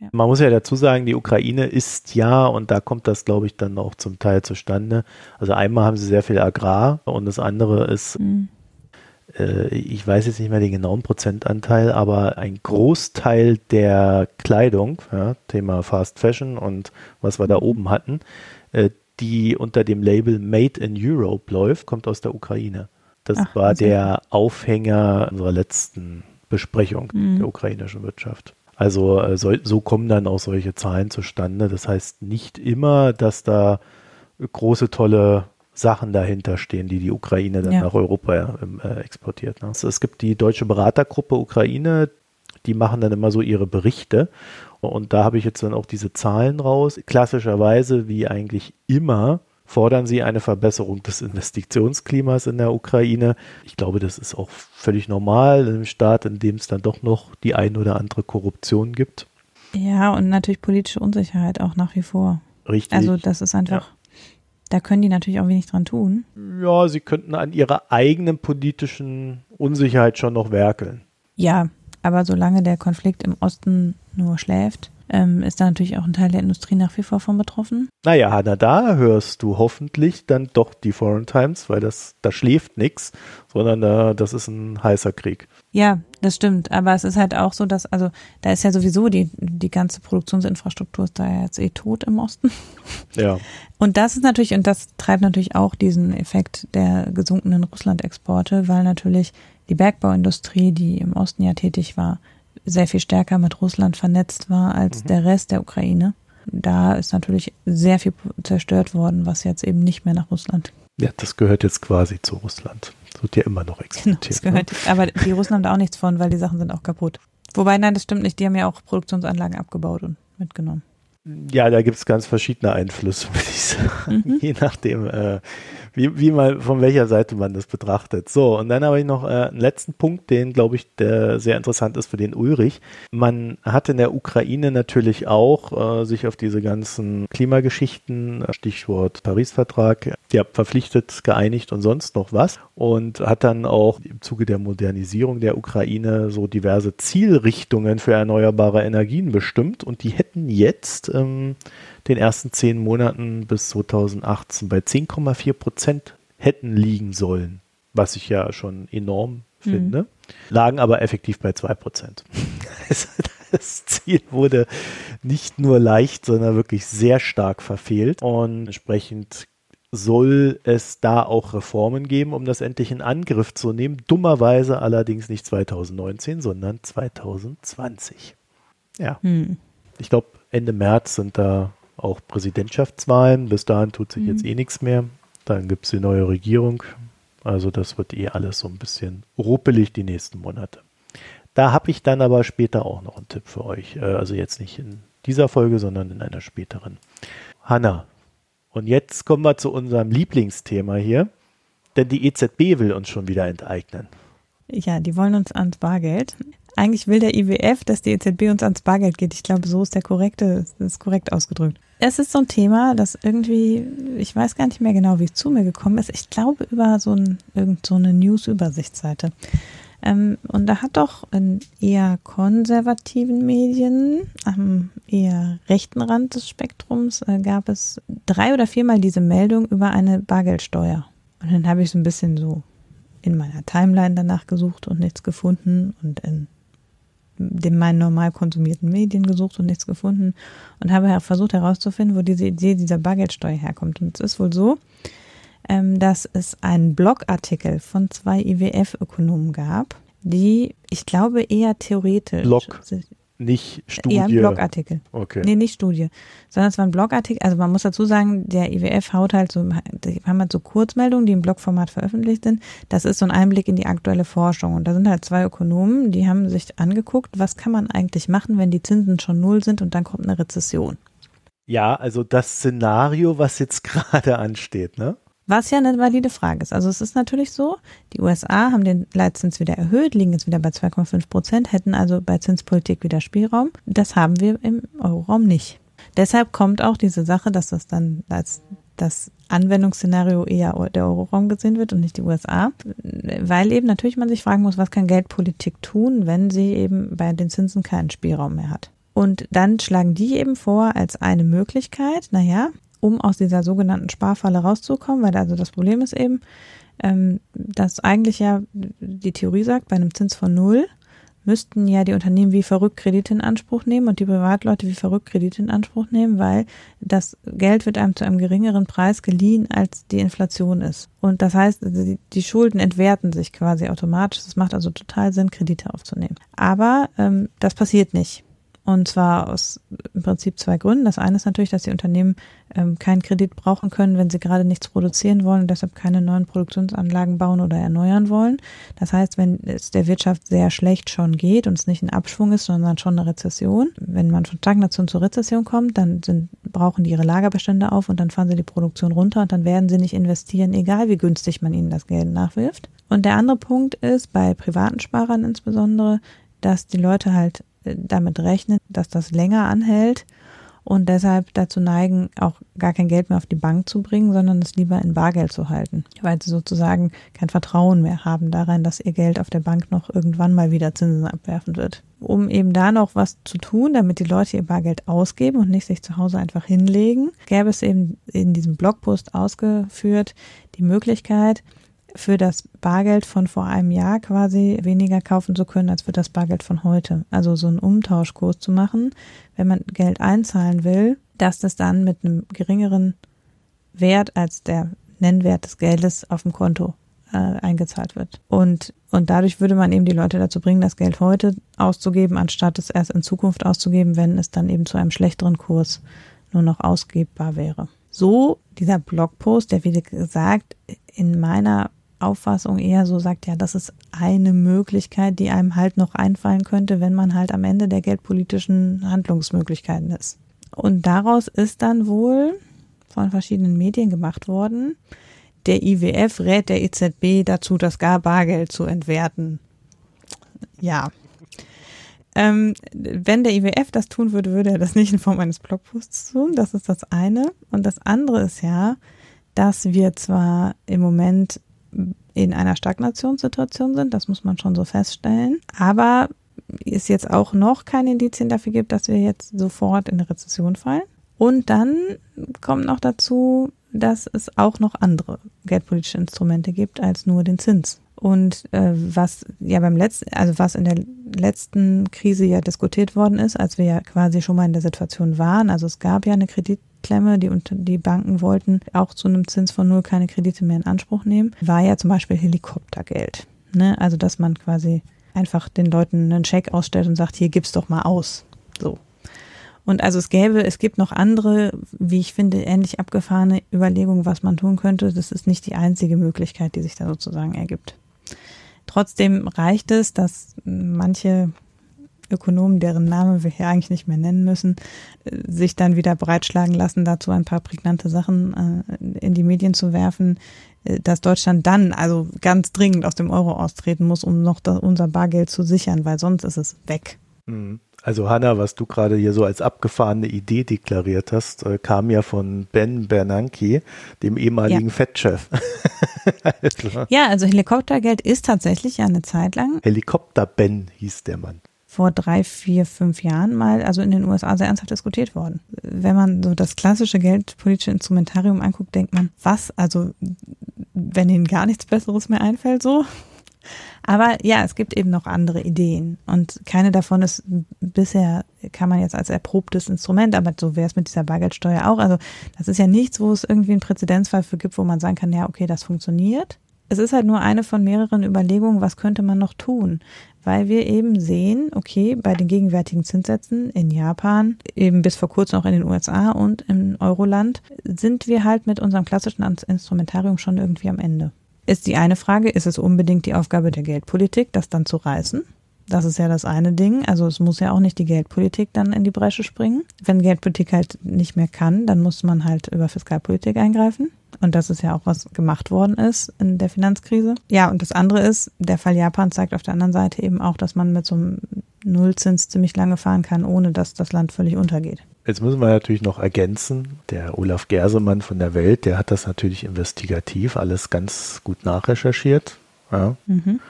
Ja. Man muss ja dazu sagen, die Ukraine ist ja, und da kommt das, glaube ich, dann auch zum Teil zustande, also einmal haben sie sehr viel Agrar und das andere ist, ich weiß jetzt nicht mehr den genauen Prozentanteil, aber ein Großteil der Kleidung, ja, Thema Fast Fashion und was wir da oben hatten, die unter dem Label Made in Europe läuft, kommt aus der Ukraine. Das war der Aufhänger unserer letzten Besprechung der ukrainischen Wirtschaft. Also so kommen dann auch solche Zahlen zustande. Das heißt nicht immer, dass da große, tolle Sachen dahinter stehen, die die Ukraine dann nach Europa exportiert. Ne? Also es gibt die deutsche Beratergruppe Ukraine, die machen dann immer so ihre Berichte. Und da habe ich jetzt dann auch diese Zahlen raus. Klassischerweise, wie eigentlich immer, fordern sie eine Verbesserung des Investitionsklimas in der Ukraine. Ich glaube, das ist auch völlig normal in einem Staat, in dem es dann doch noch die ein oder andere Korruption gibt. Ja, und natürlich politische Unsicherheit auch nach wie vor. Richtig. Also das ist einfach, da können die natürlich auch wenig dran tun. Ja, sie könnten an ihrer eigenen politischen Unsicherheit schon noch werkeln. Ja, aber solange der Konflikt im Osten nur schläft, ist da natürlich auch ein Teil der Industrie nach wie vor von betroffen. Naja, Hannah, da hörst du hoffentlich dann doch die Foreign Times, weil da schläft nichts, sondern das ist ein heißer Krieg. Ja, das stimmt, aber es ist halt auch so, dass, also da ist ja sowieso die ganze Produktionsinfrastruktur ist da jetzt eh tot im Osten. Ja. Und das ist natürlich, und das treibt natürlich auch diesen Effekt der gesunkenen Russland-Exporte, weil natürlich die Bergbauindustrie, die im Osten ja tätig war, sehr viel stärker mit Russland vernetzt war als der Rest der Ukraine. Da ist natürlich sehr viel zerstört worden, was jetzt eben nicht mehr nach Russland. Ja, das gehört jetzt quasi zu Russland. Das wird ja immer noch exportiert. Genau, das gehört, ne? Aber die Russen haben da auch nichts von, weil die Sachen sind auch kaputt. Wobei, nein, das stimmt nicht. Die haben ja auch Produktionsanlagen abgebaut und mitgenommen. Ja, da gibt es ganz verschiedene Einflüsse, würde ich sagen, je nachdem, wie mal von welcher Seite man das betrachtet. So, und dann habe ich noch einen letzten Punkt, den, glaube ich, der sehr interessant ist für den Ulrich. Man hat in der Ukraine natürlich auch sich auf diese ganzen Klimageschichten, Stichwort Paris-Vertrag, ja, verpflichtet, geeinigt und sonst noch was und hat dann auch im Zuge der Modernisierung der Ukraine so diverse Zielrichtungen für erneuerbare Energien bestimmt und die hätten jetzt den ersten 10 Monaten bis 2018 bei 10,4% hätten liegen sollen, was ich ja schon enorm finde, lagen aber effektiv bei 2%. Das Ziel wurde nicht nur leicht, sondern wirklich sehr stark verfehlt und entsprechend soll es da auch Reformen geben, um das endlich in Angriff zu nehmen. Dummerweise allerdings nicht 2019, sondern 2020. Ja, ich glaube, Ende März sind da auch Präsidentschaftswahlen. Bis dahin tut sich jetzt eh nichts mehr. Dann gibt es die neue Regierung. Also das wird eh alles so ein bisschen ruppelig die nächsten Monate. Da habe ich dann aber später auch noch einen Tipp für euch. Also jetzt nicht in dieser Folge, sondern in einer späteren. Hannah, und jetzt kommen wir zu unserem Lieblingsthema hier. Denn die EZB will uns schon wieder enteignen. Ja, die wollen uns ans Bargeld. Eigentlich will der IWF, dass die EZB uns ans Bargeld geht. Ich glaube, so ist das ist korrekt ausgedrückt. Es ist so ein Thema, das irgendwie, ich weiß gar nicht mehr genau, wie es zu mir gekommen ist. Ich glaube, über irgend so eine News-Übersichtsseite. Und da hat doch in eher konservativen Medien, am eher rechten Rand des Spektrums, gab es 3 oder 4-mal diese Meldung über eine Bargeldsteuer. Und dann habe ich so ein bisschen so in meiner Timeline danach gesucht und nichts gefunden und in meinen normal konsumierten Medien gesucht und nichts gefunden und habe versucht herauszufinden, wo diese Idee dieser Bargeldsteuer herkommt. Und es ist wohl so, dass es einen Blogartikel von 2 IWF-Ökonomen gab, die, ich glaube, eher theoretisch... Blog, nicht Studie. Eher ein Blogartikel. Okay. Nee, nicht Studie. Sondern es war ein Blogartikel. Also man muss dazu sagen, der IWF haut halt so, die haben halt so Kurzmeldungen, die im Blogformat veröffentlicht sind. Das ist so ein Einblick in die aktuelle Forschung. Und da sind halt 2 Ökonomen, die haben sich angeguckt, was kann man eigentlich machen, wenn die Zinsen schon 0 sind und dann kommt eine Rezession. Ja, also das Szenario, was jetzt gerade ansteht, ne? Was ja eine valide Frage ist. Also es ist natürlich so, die USA haben den Leitzins wieder erhöht, liegen jetzt wieder bei 2,5%, hätten also bei Zinspolitik wieder Spielraum. Das haben wir im Euroraum nicht. Deshalb kommt auch diese Sache, dass das dann als das Anwendungsszenario eher der Euroraum gesehen wird und nicht die USA, weil eben natürlich man sich fragen muss, was kann Geldpolitik tun, wenn sie eben bei den Zinsen keinen Spielraum mehr hat. Und dann schlagen die eben vor als eine Möglichkeit, naja, um aus dieser sogenannten Sparfalle rauszukommen, weil also das Problem ist eben, dass eigentlich ja die Theorie sagt, bei einem Zins von 0 müssten ja die Unternehmen wie verrückt Kredite in Anspruch nehmen und die Privatleute wie verrückt Kredite in Anspruch nehmen, weil das Geld wird einem zu einem geringeren Preis geliehen, als die Inflation ist. Und das heißt, die Schulden entwerten sich quasi automatisch. Das macht also total Sinn, Kredite aufzunehmen. Aber das passiert nicht. Und zwar aus im Prinzip 2 Gründen. Das eine ist natürlich, dass die Unternehmen keinen Kredit brauchen können, wenn sie gerade nichts produzieren wollen und deshalb keine neuen Produktionsanlagen bauen oder erneuern wollen. Das heißt, wenn es der Wirtschaft sehr schlecht schon geht und es nicht ein Abschwung ist, sondern schon eine Rezession, wenn man von Stagnation zur Rezession kommt, dann brauchen die ihre Lagerbestände auf und dann fahren sie die Produktion runter und dann werden sie nicht investieren, egal wie günstig man ihnen das Geld nachwirft. Und der andere Punkt ist, bei privaten Sparern insbesondere, dass die Leute halt damit rechnen, dass das länger anhält und deshalb dazu neigen, auch gar kein Geld mehr auf die Bank zu bringen, sondern es lieber in Bargeld zu halten, weil sie sozusagen kein Vertrauen mehr haben darin, dass ihr Geld auf der Bank noch irgendwann mal wieder Zinsen abwerfen wird. Um eben da noch was zu tun, damit die Leute ihr Bargeld ausgeben und nicht sich zu Hause einfach hinlegen, gäbe es eben in diesem Blogpost ausgeführt die Möglichkeit, für das Bargeld von vor einem Jahr quasi weniger kaufen zu können, als für das Bargeld von heute. Also so einen Umtauschkurs zu machen, wenn man Geld einzahlen will, dass das dann mit einem geringeren Wert als der Nennwert des Geldes auf dem Konto eingezahlt wird. Und dadurch würde man eben die Leute dazu bringen, das Geld heute auszugeben, anstatt es erst in Zukunft auszugeben, wenn es dann eben zu einem schlechteren Kurs nur noch ausgebbar wäre. So dieser Blogpost, der wie gesagt in meiner Auffassung eher so sagt, ja, das ist eine Möglichkeit, die einem halt noch einfallen könnte, wenn man halt am Ende der geldpolitischen Handlungsmöglichkeiten ist. Und daraus ist dann wohl von verschiedenen Medien gemacht worden, der IWF rät der EZB dazu, das gar Bargeld zu entwerten. Ja. Wenn der IWF das tun würde, würde er das nicht in Form eines Blogposts tun. Das ist das eine. Und das andere ist ja, dass wir zwar im Moment in einer Stagnationssituation sind, das muss man schon so feststellen, aber es jetzt auch noch keine Indizien dafür gibt, dass wir jetzt sofort in eine Rezession fallen. Und dann kommt noch dazu, dass es auch noch andere geldpolitische Instrumente gibt als nur den Zins. Und was ja was in der letzten Krise ja diskutiert worden ist, als wir ja quasi schon mal in der Situation waren, also es gab ja eine Kreditklemme, die Banken wollten auch zu einem Zins von 0 keine Kredite mehr in Anspruch nehmen, war ja zum Beispiel Helikoptergeld. Ne? Also dass man quasi einfach den Leuten einen Scheck ausstellt und sagt, hier gib's doch mal aus. So. Und also es gibt noch andere, wie ich finde, ähnlich abgefahrene Überlegungen, was man tun könnte. Das ist nicht die einzige Möglichkeit, die sich da sozusagen ergibt. Trotzdem reicht es, dass manche Ökonomen, deren Namen wir hier eigentlich nicht mehr nennen müssen, sich dann wieder breitschlagen lassen, dazu ein paar prägnante Sachen in die Medien zu werfen, dass Deutschland dann also ganz dringend aus dem Euro austreten muss, um noch unser Bargeld zu sichern, weil sonst ist es weg. Also Hannah, was du gerade hier so als abgefahrene Idee deklariert hast, kam ja von Ben Bernanke, dem ehemaligen Fed-Chef. Also. Ja, also Helikoptergeld ist tatsächlich ja eine Zeit lang. Helikopter-Ben hieß der Mann. Vor 3, 4, 5 Jahren mal, also in den USA, sehr ernsthaft diskutiert worden. Wenn man so das klassische geldpolitische Instrumentarium anguckt, denkt man, was, also wenn ihnen gar nichts Besseres mehr einfällt, so. Aber ja, es gibt eben noch andere Ideen und keine davon ist bisher, kann man jetzt als erprobtes Instrument, aber so wäre es mit dieser Bargeldsteuer auch. Also das ist ja nichts, wo es irgendwie einen Präzedenzfall für gibt, wo man sagen kann, ja okay, das funktioniert. Es ist halt nur eine von mehreren Überlegungen, was könnte man noch tun, weil wir eben sehen, okay, bei den gegenwärtigen Zinssätzen in Japan, eben bis vor kurzem auch in den USA und im Euroland, sind wir halt mit unserem klassischen Instrumentarium schon irgendwie am Ende. Ist die eine Frage, ist es unbedingt die Aufgabe der Geldpolitik, das dann zu reißen? Das ist ja das eine Ding. Also es muss ja auch nicht die Geldpolitik dann in die Bresche springen. Wenn Geldpolitik halt nicht mehr kann, dann muss man halt über Fiskalpolitik eingreifen. Und das ist ja auch, was gemacht worden ist in der Finanzkrise. Ja, und das andere ist, der Fall Japan zeigt auf der anderen Seite eben auch, dass man mit so einem Nullzins ziemlich lange fahren kann, ohne dass das Land völlig untergeht. Jetzt müssen wir natürlich noch ergänzen, der Olaf Gersemann von der Welt, der hat das natürlich investigativ alles ganz gut nachrecherchiert. Ja. Mhm.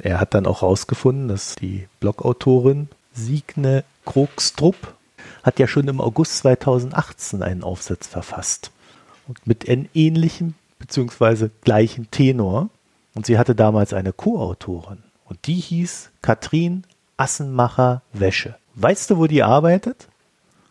Er hat dann auch rausgefunden, dass die Blogautorin Signe Krogstrup hat ja schon im August 2018 einen Aufsatz verfasst und mit einem ähnlichen bzw. gleichen Tenor. Und sie hatte damals eine Co-Autorin und die hieß Katrin Assenmacher-Wäsche. Weißt du, wo die arbeitet?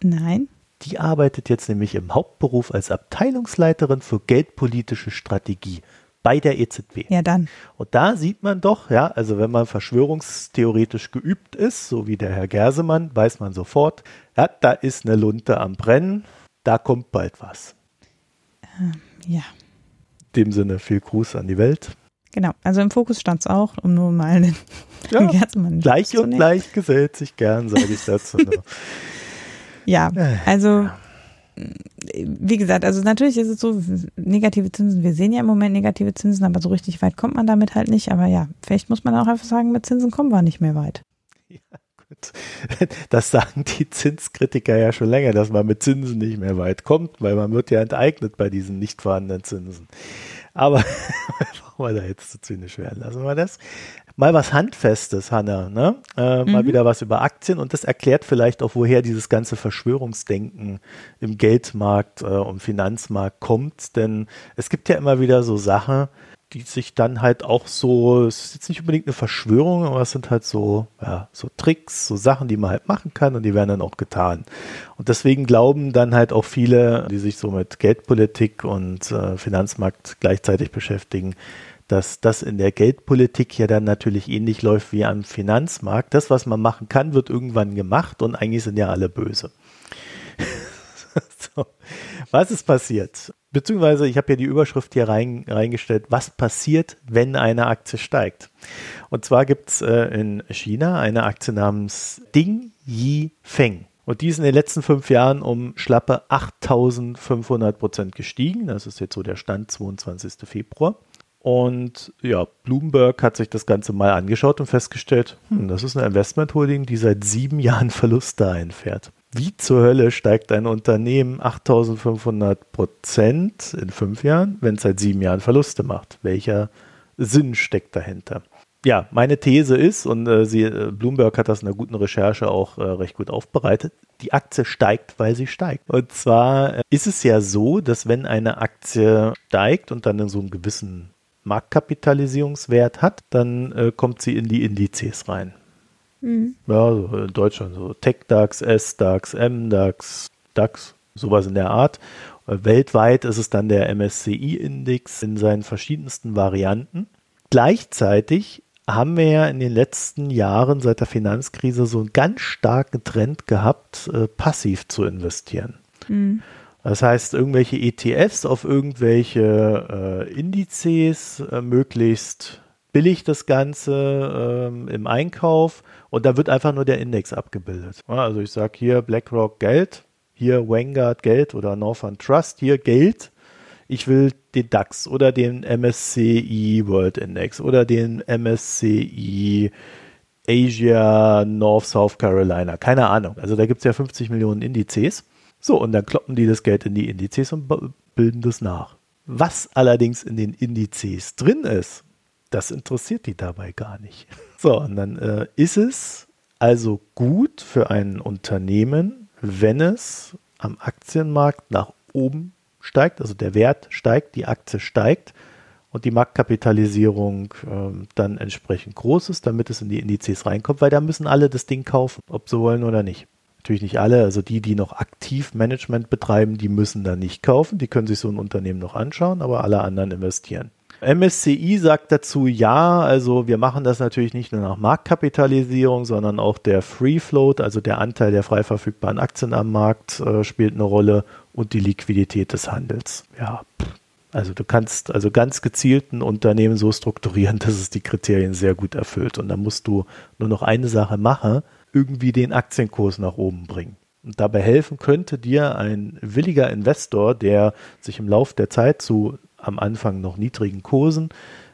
Nein. Die arbeitet jetzt nämlich im Hauptberuf als Abteilungsleiterin für geldpolitische Strategie bei der EZB. Ja, dann. Und da sieht man doch, ja, also wenn man verschwörungstheoretisch geübt ist, so wie der Herr Gersemann, weiß man sofort, ja, da ist eine Lunte am Brennen, da kommt bald was. Ja. In dem Sinne, viel Gruß an die Welt. Genau, also im Fokus stand es auch, um nur mal den Gersemann gleich zu nehmen. Gleich gesellt sich gern, sage ich dazu noch. Ja, also wie gesagt, also natürlich ist es so, negative Zinsen, wir sehen ja im Moment negative Zinsen, aber so richtig weit kommt man damit halt nicht. Aber ja, vielleicht muss man auch einfach sagen, mit Zinsen kommen wir nicht mehr weit. Ja, gut. Das sagen die Zinskritiker ja schon länger, dass man mit Zinsen nicht mehr weit kommt, weil man wird ja enteignet bei diesen nicht vorhandenen Zinsen. Aber warum wir da jetzt zu zynisch werden, lassen wir das. Mal was Handfestes, Hannah, ne? Mal wieder was über Aktien und das erklärt vielleicht auch, woher dieses ganze Verschwörungsdenken im Geldmarkt und Finanzmarkt kommt, denn es gibt ja immer wieder so Sachen, die sich dann halt auch so, es ist jetzt nicht unbedingt eine Verschwörung, aber es sind halt so, ja, so Tricks, so Sachen, die man halt machen kann und die werden dann auch getan. Und deswegen glauben dann halt auch viele, die sich so mit Geldpolitik und Finanzmarkt gleichzeitig beschäftigen, dass das in der Geldpolitik ja dann natürlich ähnlich läuft wie am Finanzmarkt. Das, was man machen kann, wird irgendwann gemacht und eigentlich sind ja alle böse. So. Was ist passiert? Beziehungsweise, ich habe ja die Überschrift hier reingestellt, was passiert, wenn eine Aktie steigt? Und zwar gibt es in China eine Aktie namens Dingy Feng. Und die ist in den letzten 5 Jahren um schlappe 8.500% gestiegen. Das ist jetzt so der Stand, 22. Februar. Und ja, Bloomberg hat sich das Ganze mal angeschaut und festgestellt, das ist eine Investmentholding, die seit 7 Jahren Verluste einfährt. Wie zur Hölle steigt ein Unternehmen 8.500% in 5 Jahren, wenn es seit 7 Jahren Verluste macht? Welcher Sinn steckt dahinter? Ja, meine These ist, und Bloomberg hat das in einer guten Recherche auch recht gut aufbereitet, die Aktie steigt, weil sie steigt. Und zwar ist es ja so, dass wenn eine Aktie steigt und dann in so einem gewissen Marktkapitalisierungswert hat, dann kommt sie in die Indizes rein. Mhm. Ja, so in Deutschland so TechDAX, SDAX, MDAX, DAX, sowas in der Art. Weltweit ist es dann der MSCI-Index in seinen verschiedensten Varianten. Gleichzeitig haben wir ja in den letzten Jahren seit der Finanzkrise so einen ganz starken Trend gehabt, passiv zu investieren. Mhm. Das heißt, irgendwelche ETFs auf irgendwelche Indizes, möglichst billig das Ganze im Einkauf und da wird einfach nur der Index abgebildet. Also ich sage hier BlackRock Geld, hier Vanguard Geld oder Northern Trust, hier Geld, ich will den DAX oder den MSCI World Index oder den MSCI Asia, North, South Carolina, keine Ahnung. Also da gibt es ja 50 Millionen Indizes. So, und dann kloppen die das Geld in die Indizes und bilden das nach. Was allerdings in den Indizes drin ist, das interessiert die dabei gar nicht. So, und dann ist es also gut für ein Unternehmen, wenn es am Aktienmarkt nach oben steigt, also der Wert steigt, die Aktie steigt und die Marktkapitalisierung dann entsprechend groß ist, damit es in die Indizes reinkommt, weil da müssen alle das Ding kaufen, ob sie wollen oder nicht. Natürlich nicht alle, also die noch aktiv Management betreiben, die müssen da nicht kaufen, die können sich so ein Unternehmen noch anschauen, aber alle anderen investieren. MSCI sagt dazu, ja, also wir machen das natürlich nicht nur nach Marktkapitalisierung, sondern auch der Free Float, also der Anteil der frei verfügbaren Aktien am Markt spielt eine Rolle und die Liquidität des Handels. Ja, also du kannst also ganz gezielt ein Unternehmen so strukturieren, dass es die Kriterien sehr gut erfüllt und dann musst du nur noch eine Sache machen, irgendwie den Aktienkurs nach oben bringen. Und dabei helfen könnte dir ein williger Investor, der sich im Laufe der Zeit zu am Anfang noch niedrigen Kursen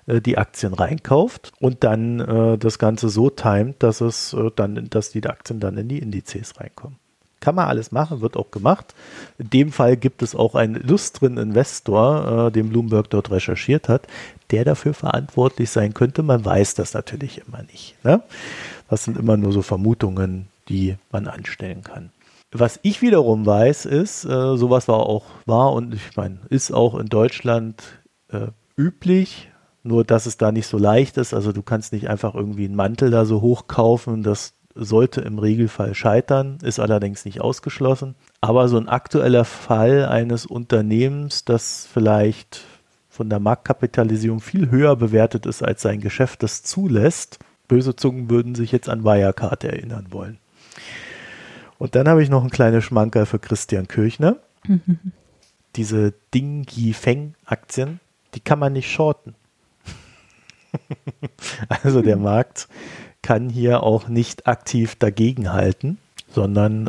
die Aktien reinkauft und dann das Ganze so timet, dass die Aktien dann in die Indizes reinkommen. Kann man alles machen, wird auch gemacht. In dem Fall gibt es auch einen illustren Investor, den Bloomberg dort recherchiert hat, der dafür verantwortlich sein könnte. Man weiß das natürlich immer nicht, ne? Das sind immer nur so Vermutungen, die man anstellen kann. Was ich wiederum weiß, ist, sowas war und ich meine, ist auch in Deutschland üblich, nur dass es da nicht so leicht ist. Also du kannst nicht einfach irgendwie einen Mantel da so hoch kaufen, das sollte im Regelfall scheitern, ist allerdings nicht ausgeschlossen. Aber so ein aktueller Fall eines Unternehmens, das vielleicht von der Marktkapitalisierung viel höher bewertet ist, als sein Geschäft das zulässt, böse Zungen würden sich jetzt an Wirecard erinnern wollen. Und dann habe ich noch einen kleinen Schmankerl für Christian Kirchner. Diese Dingy Feng Aktien, die kann man nicht shorten. Also der Markt kann hier auch nicht aktiv dagegen halten, sondern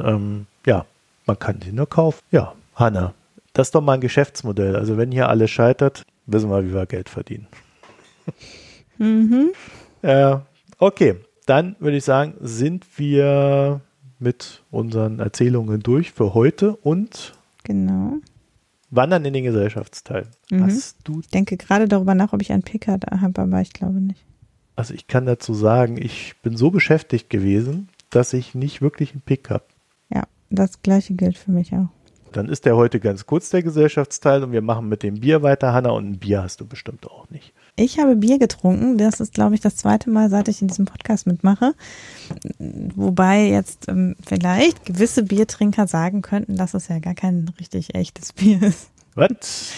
man kann die nur kaufen. Ja, Hannah, das ist doch mal ein Geschäftsmodell. Also wenn hier alles scheitert, wissen wir, wie wir Geld verdienen. Okay, dann würde ich sagen, sind wir mit unseren Erzählungen durch für heute und genau wandern in den Gesellschaftsteil. Ich denke gerade darüber nach, ob ich einen Picker da habe, aber ich glaube nicht. Also ich kann dazu sagen, ich bin so beschäftigt gewesen, dass ich nicht wirklich einen Pick habe. Ja, das Gleiche gilt für mich auch. Dann ist der heute ganz kurz, der Gesellschaftsteil, und wir machen mit dem Bier weiter, Hannah, und ein Bier hast du bestimmt auch nicht. Ich habe Bier getrunken, das ist, glaube ich, das zweite Mal, seit ich in diesem Podcast mitmache, wobei jetzt vielleicht gewisse Biertrinker sagen könnten, dass es ja gar kein richtig echtes Bier ist. Was?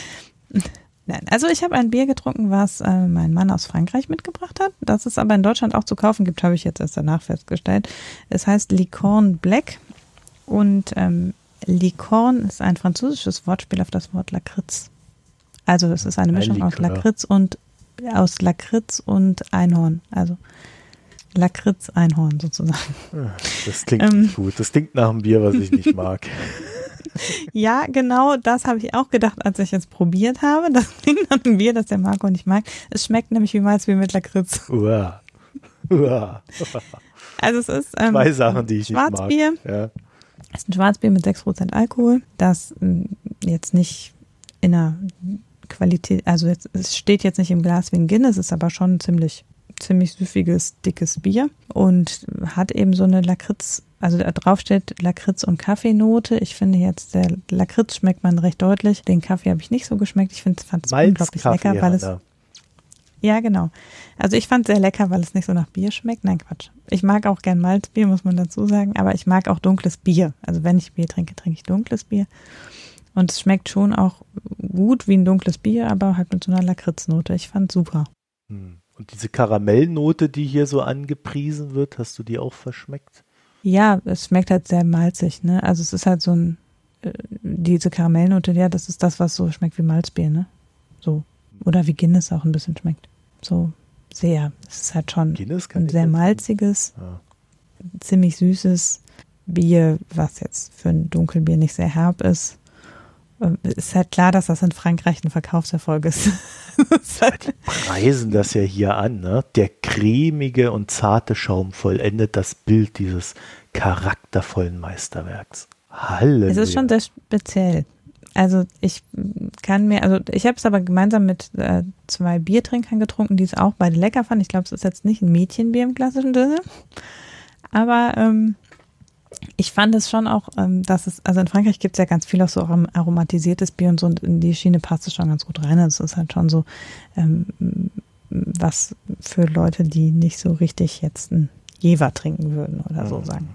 Nein, also ich habe ein Bier getrunken, was mein Mann aus Frankreich mitgebracht hat, das es aber in Deutschland auch zu kaufen gibt, habe ich jetzt erst danach festgestellt. Es heißt Licorne Black und Licorne ist ein französisches Wortspiel auf das Wort Lakritz. Also es ist eine Mischung aus Lakritz und Einhorn. Also Lakritz-Einhorn sozusagen. Das klingt nicht gut. Das klingt nach einem Bier, was ich nicht mag. Ja, genau, das habe ich auch gedacht, als ich es probiert habe. Das klingt nach einem Bier, das der Marco nicht mag. Es schmeckt nämlich wie Malzbier mit Lakritz. Uah. Uah. Also es ist zwei Sachen, die ich nicht mag. Schwarzbier. Ja. Es ist ein Schwarzbier mit 6% Alkohol, das jetzt nicht in der Qualität, also jetzt, es steht jetzt nicht im Glas wie ein Guinness, ist aber schon ein ziemlich süffiges, dickes Bier und hat eben so eine Lakritz, also da drauf steht Lakritz und Kaffeenote. Ich finde jetzt, der Lakritz schmeckt man recht deutlich. Den Kaffee habe ich nicht so geschmeckt. Ich finde es unglaublich lecker, weil es... Ja, genau. Also ich fand es sehr lecker, weil es nicht so nach Bier schmeckt. Nein, Quatsch. Ich mag auch gern Malzbier, muss man dazu sagen, aber ich mag auch dunkles Bier. Also wenn ich Bier trinke, trinke ich dunkles Bier. Und es schmeckt schon auch gut wie ein dunkles Bier, aber halt mit so einer Lakritznote. Ich fand super. Und diese Karamellnote, die hier so angepriesen wird, hast du die auch verschmeckt? Ja, es schmeckt halt sehr malzig, ne? Also es ist halt so ein, diese Karamellnote, ja, das ist das, was so schmeckt wie Malzbier, ne? So. Oder wie Guinness auch ein bisschen schmeckt. So sehr. Es ist halt schon ein sehr malziges, ziemlich süßes Bier, was jetzt für ein Dunkelbier nicht sehr herb ist. Ist halt klar, dass das in Frankreich ein Verkaufserfolg ist. Die preisen das ja hier an, ne? Der cremige und zarte Schaum vollendet das Bild dieses charaktervollen Meisterwerks. Halleluja. Es ist schon sehr speziell. Also ich habe es aber gemeinsam mit zwei Biertrinkern getrunken, die es auch beide lecker fanden. Ich glaube, es ist jetzt nicht ein Mädchenbier im klassischen Sinne. Aber ich fand es schon auch, dass es, also in Frankreich gibt es ja ganz viel auch so aromatisiertes Bier und so, und in die Schiene passt es schon ganz gut rein. Das ist halt schon so was für Leute, die nicht so richtig jetzt ein Jever trinken würden oder so sagen.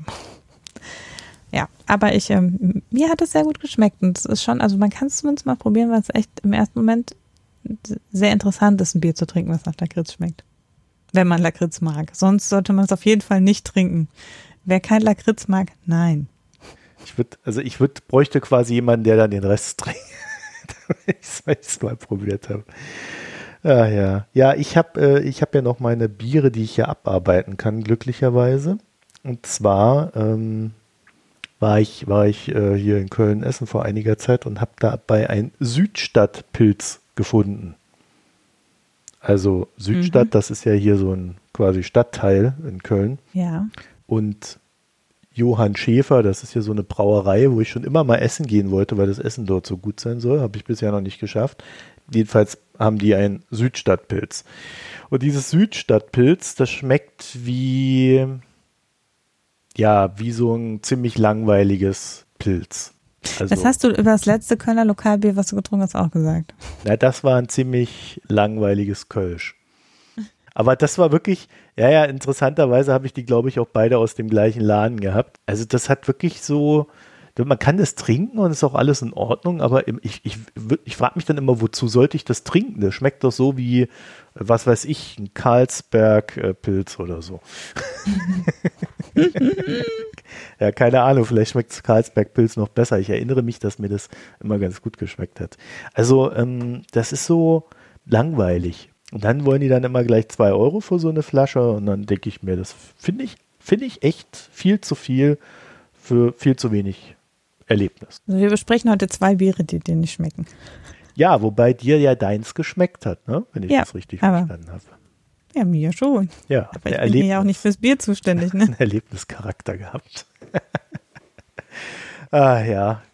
Ja, aber mir hat es sehr gut geschmeckt und es ist schon, also man kann es zumindest mal probieren, weil es echt im ersten Moment sehr interessant ist, ein Bier zu trinken, was nach Lakritz schmeckt. Wenn man Lakritz mag. Sonst sollte man es auf jeden Fall nicht trinken. Wer kein Lakritz mag, nein. Ich bräuchte quasi jemanden, der dann den Rest trinkt, weil ich es mal probiert habe. Ah, ja. Ja, ich hab ja noch meine Biere, die ich hier abarbeiten kann, glücklicherweise. Und zwar, war ich hier in Köln essen vor einiger Zeit und habe dabei ein Südstadtpilz gefunden. Also Südstadt, das ist ja hier so ein quasi Stadtteil in Köln. Ja. Und Johann Schäfer, das ist hier so eine Brauerei, wo ich schon immer mal essen gehen wollte, weil das Essen dort so gut sein soll. Habe ich bisher noch nicht geschafft. Jedenfalls haben die einen Südstadtpilz. Und dieses Südstadtpilz, das schmeckt wie so ein ziemlich langweiliges Pilz. Also, das hast du über das letzte Kölner Lokalbier, was du getrunken hast, auch gesagt. Na, das war ein ziemlich langweiliges Kölsch. Aber das war wirklich, ja, interessanterweise habe ich die, glaube ich, auch beide aus dem gleichen Laden gehabt. Also das hat wirklich so, man kann das trinken und ist auch alles in Ordnung, aber ich frage mich dann immer, wozu sollte ich das trinken? Das schmeckt doch so wie, was weiß ich, ein Karlsberg-Pilz oder so. Ja, keine Ahnung, vielleicht schmeckt Karlsberg-Pilz noch besser. Ich erinnere mich, dass mir das immer ganz gut geschmeckt hat. Also das ist so langweilig. Und dann wollen die dann immer gleich 2 Euro für so eine Flasche und dann denke ich mir, das finde ich echt viel zu viel für viel zu wenig Erlebnis. Also wir besprechen heute 2 Biere, die dir nicht schmecken. Ja, wobei dir ja deins geschmeckt hat, ne? Wenn ich das richtig verstanden habe. Ja, mir schon. Ja, aber ich bin ja auch nicht fürs Bier zuständig, ne? Ein Erlebnischarakter gehabt.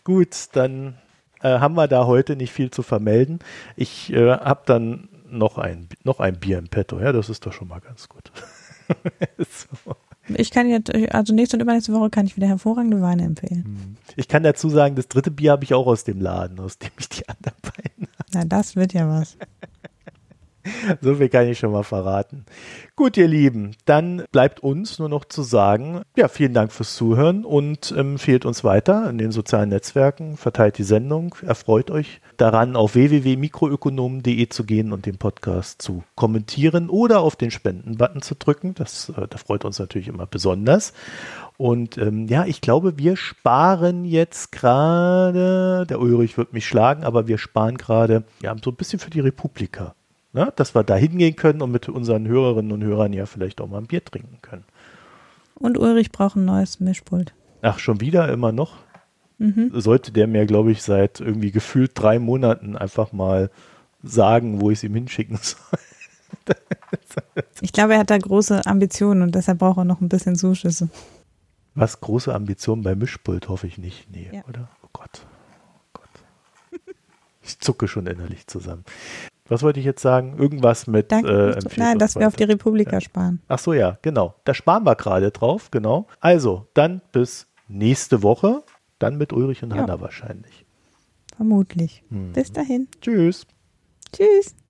Gut, dann haben wir da heute nicht viel zu vermelden. Ich habe dann noch ein Bier im Petto, ja, das ist doch schon mal ganz gut. So. Ich kann jetzt, also nächste und übernächste Woche kann ich wieder hervorragende Weine empfehlen. Ich kann dazu sagen, das dritte Bier habe ich auch aus dem Laden, aus dem ich die anderen beiden habe. Na, das wird ja was. So viel kann ich schon mal verraten. Gut, ihr Lieben, dann bleibt uns nur noch zu sagen, ja, vielen Dank fürs Zuhören und empfehlt uns weiter in den sozialen Netzwerken, verteilt die Sendung, erfreut euch daran, auf www.mikroökonom.de zu gehen und den Podcast zu kommentieren oder auf den Spendenbutton zu drücken. Das freut uns natürlich immer besonders. Und ich glaube, wir sparen jetzt gerade, der Ulrich wird mich schlagen, aber wir sparen gerade so ein bisschen für die Republika. Na, dass wir da hingehen können und mit unseren Hörerinnen und Hörern ja vielleicht auch mal ein Bier trinken können. Und Ulrich braucht ein neues Mischpult. Ach, schon wieder, immer noch? Mhm. Sollte der mir, glaube ich, seit irgendwie gefühlt 3 Monaten einfach mal sagen, wo ich es ihm hinschicken soll. Ich glaube, er hat da große Ambitionen und deshalb braucht er noch ein bisschen Zuschüsse. Was, große Ambitionen bei Mischpult, hoffe ich nicht. Nee, ja. Oder? Oh Gott. Ich zucke schon innerlich zusammen. Was wollte ich jetzt sagen? Irgendwas mit Nein, dass wir auf die Republika sparen. Ach so, ja, genau. Da sparen wir gerade drauf, genau. Also, dann bis nächste Woche. Dann mit Ulrich und Hannah wahrscheinlich. Vermutlich. Bis dahin. Tschüss. Tschüss.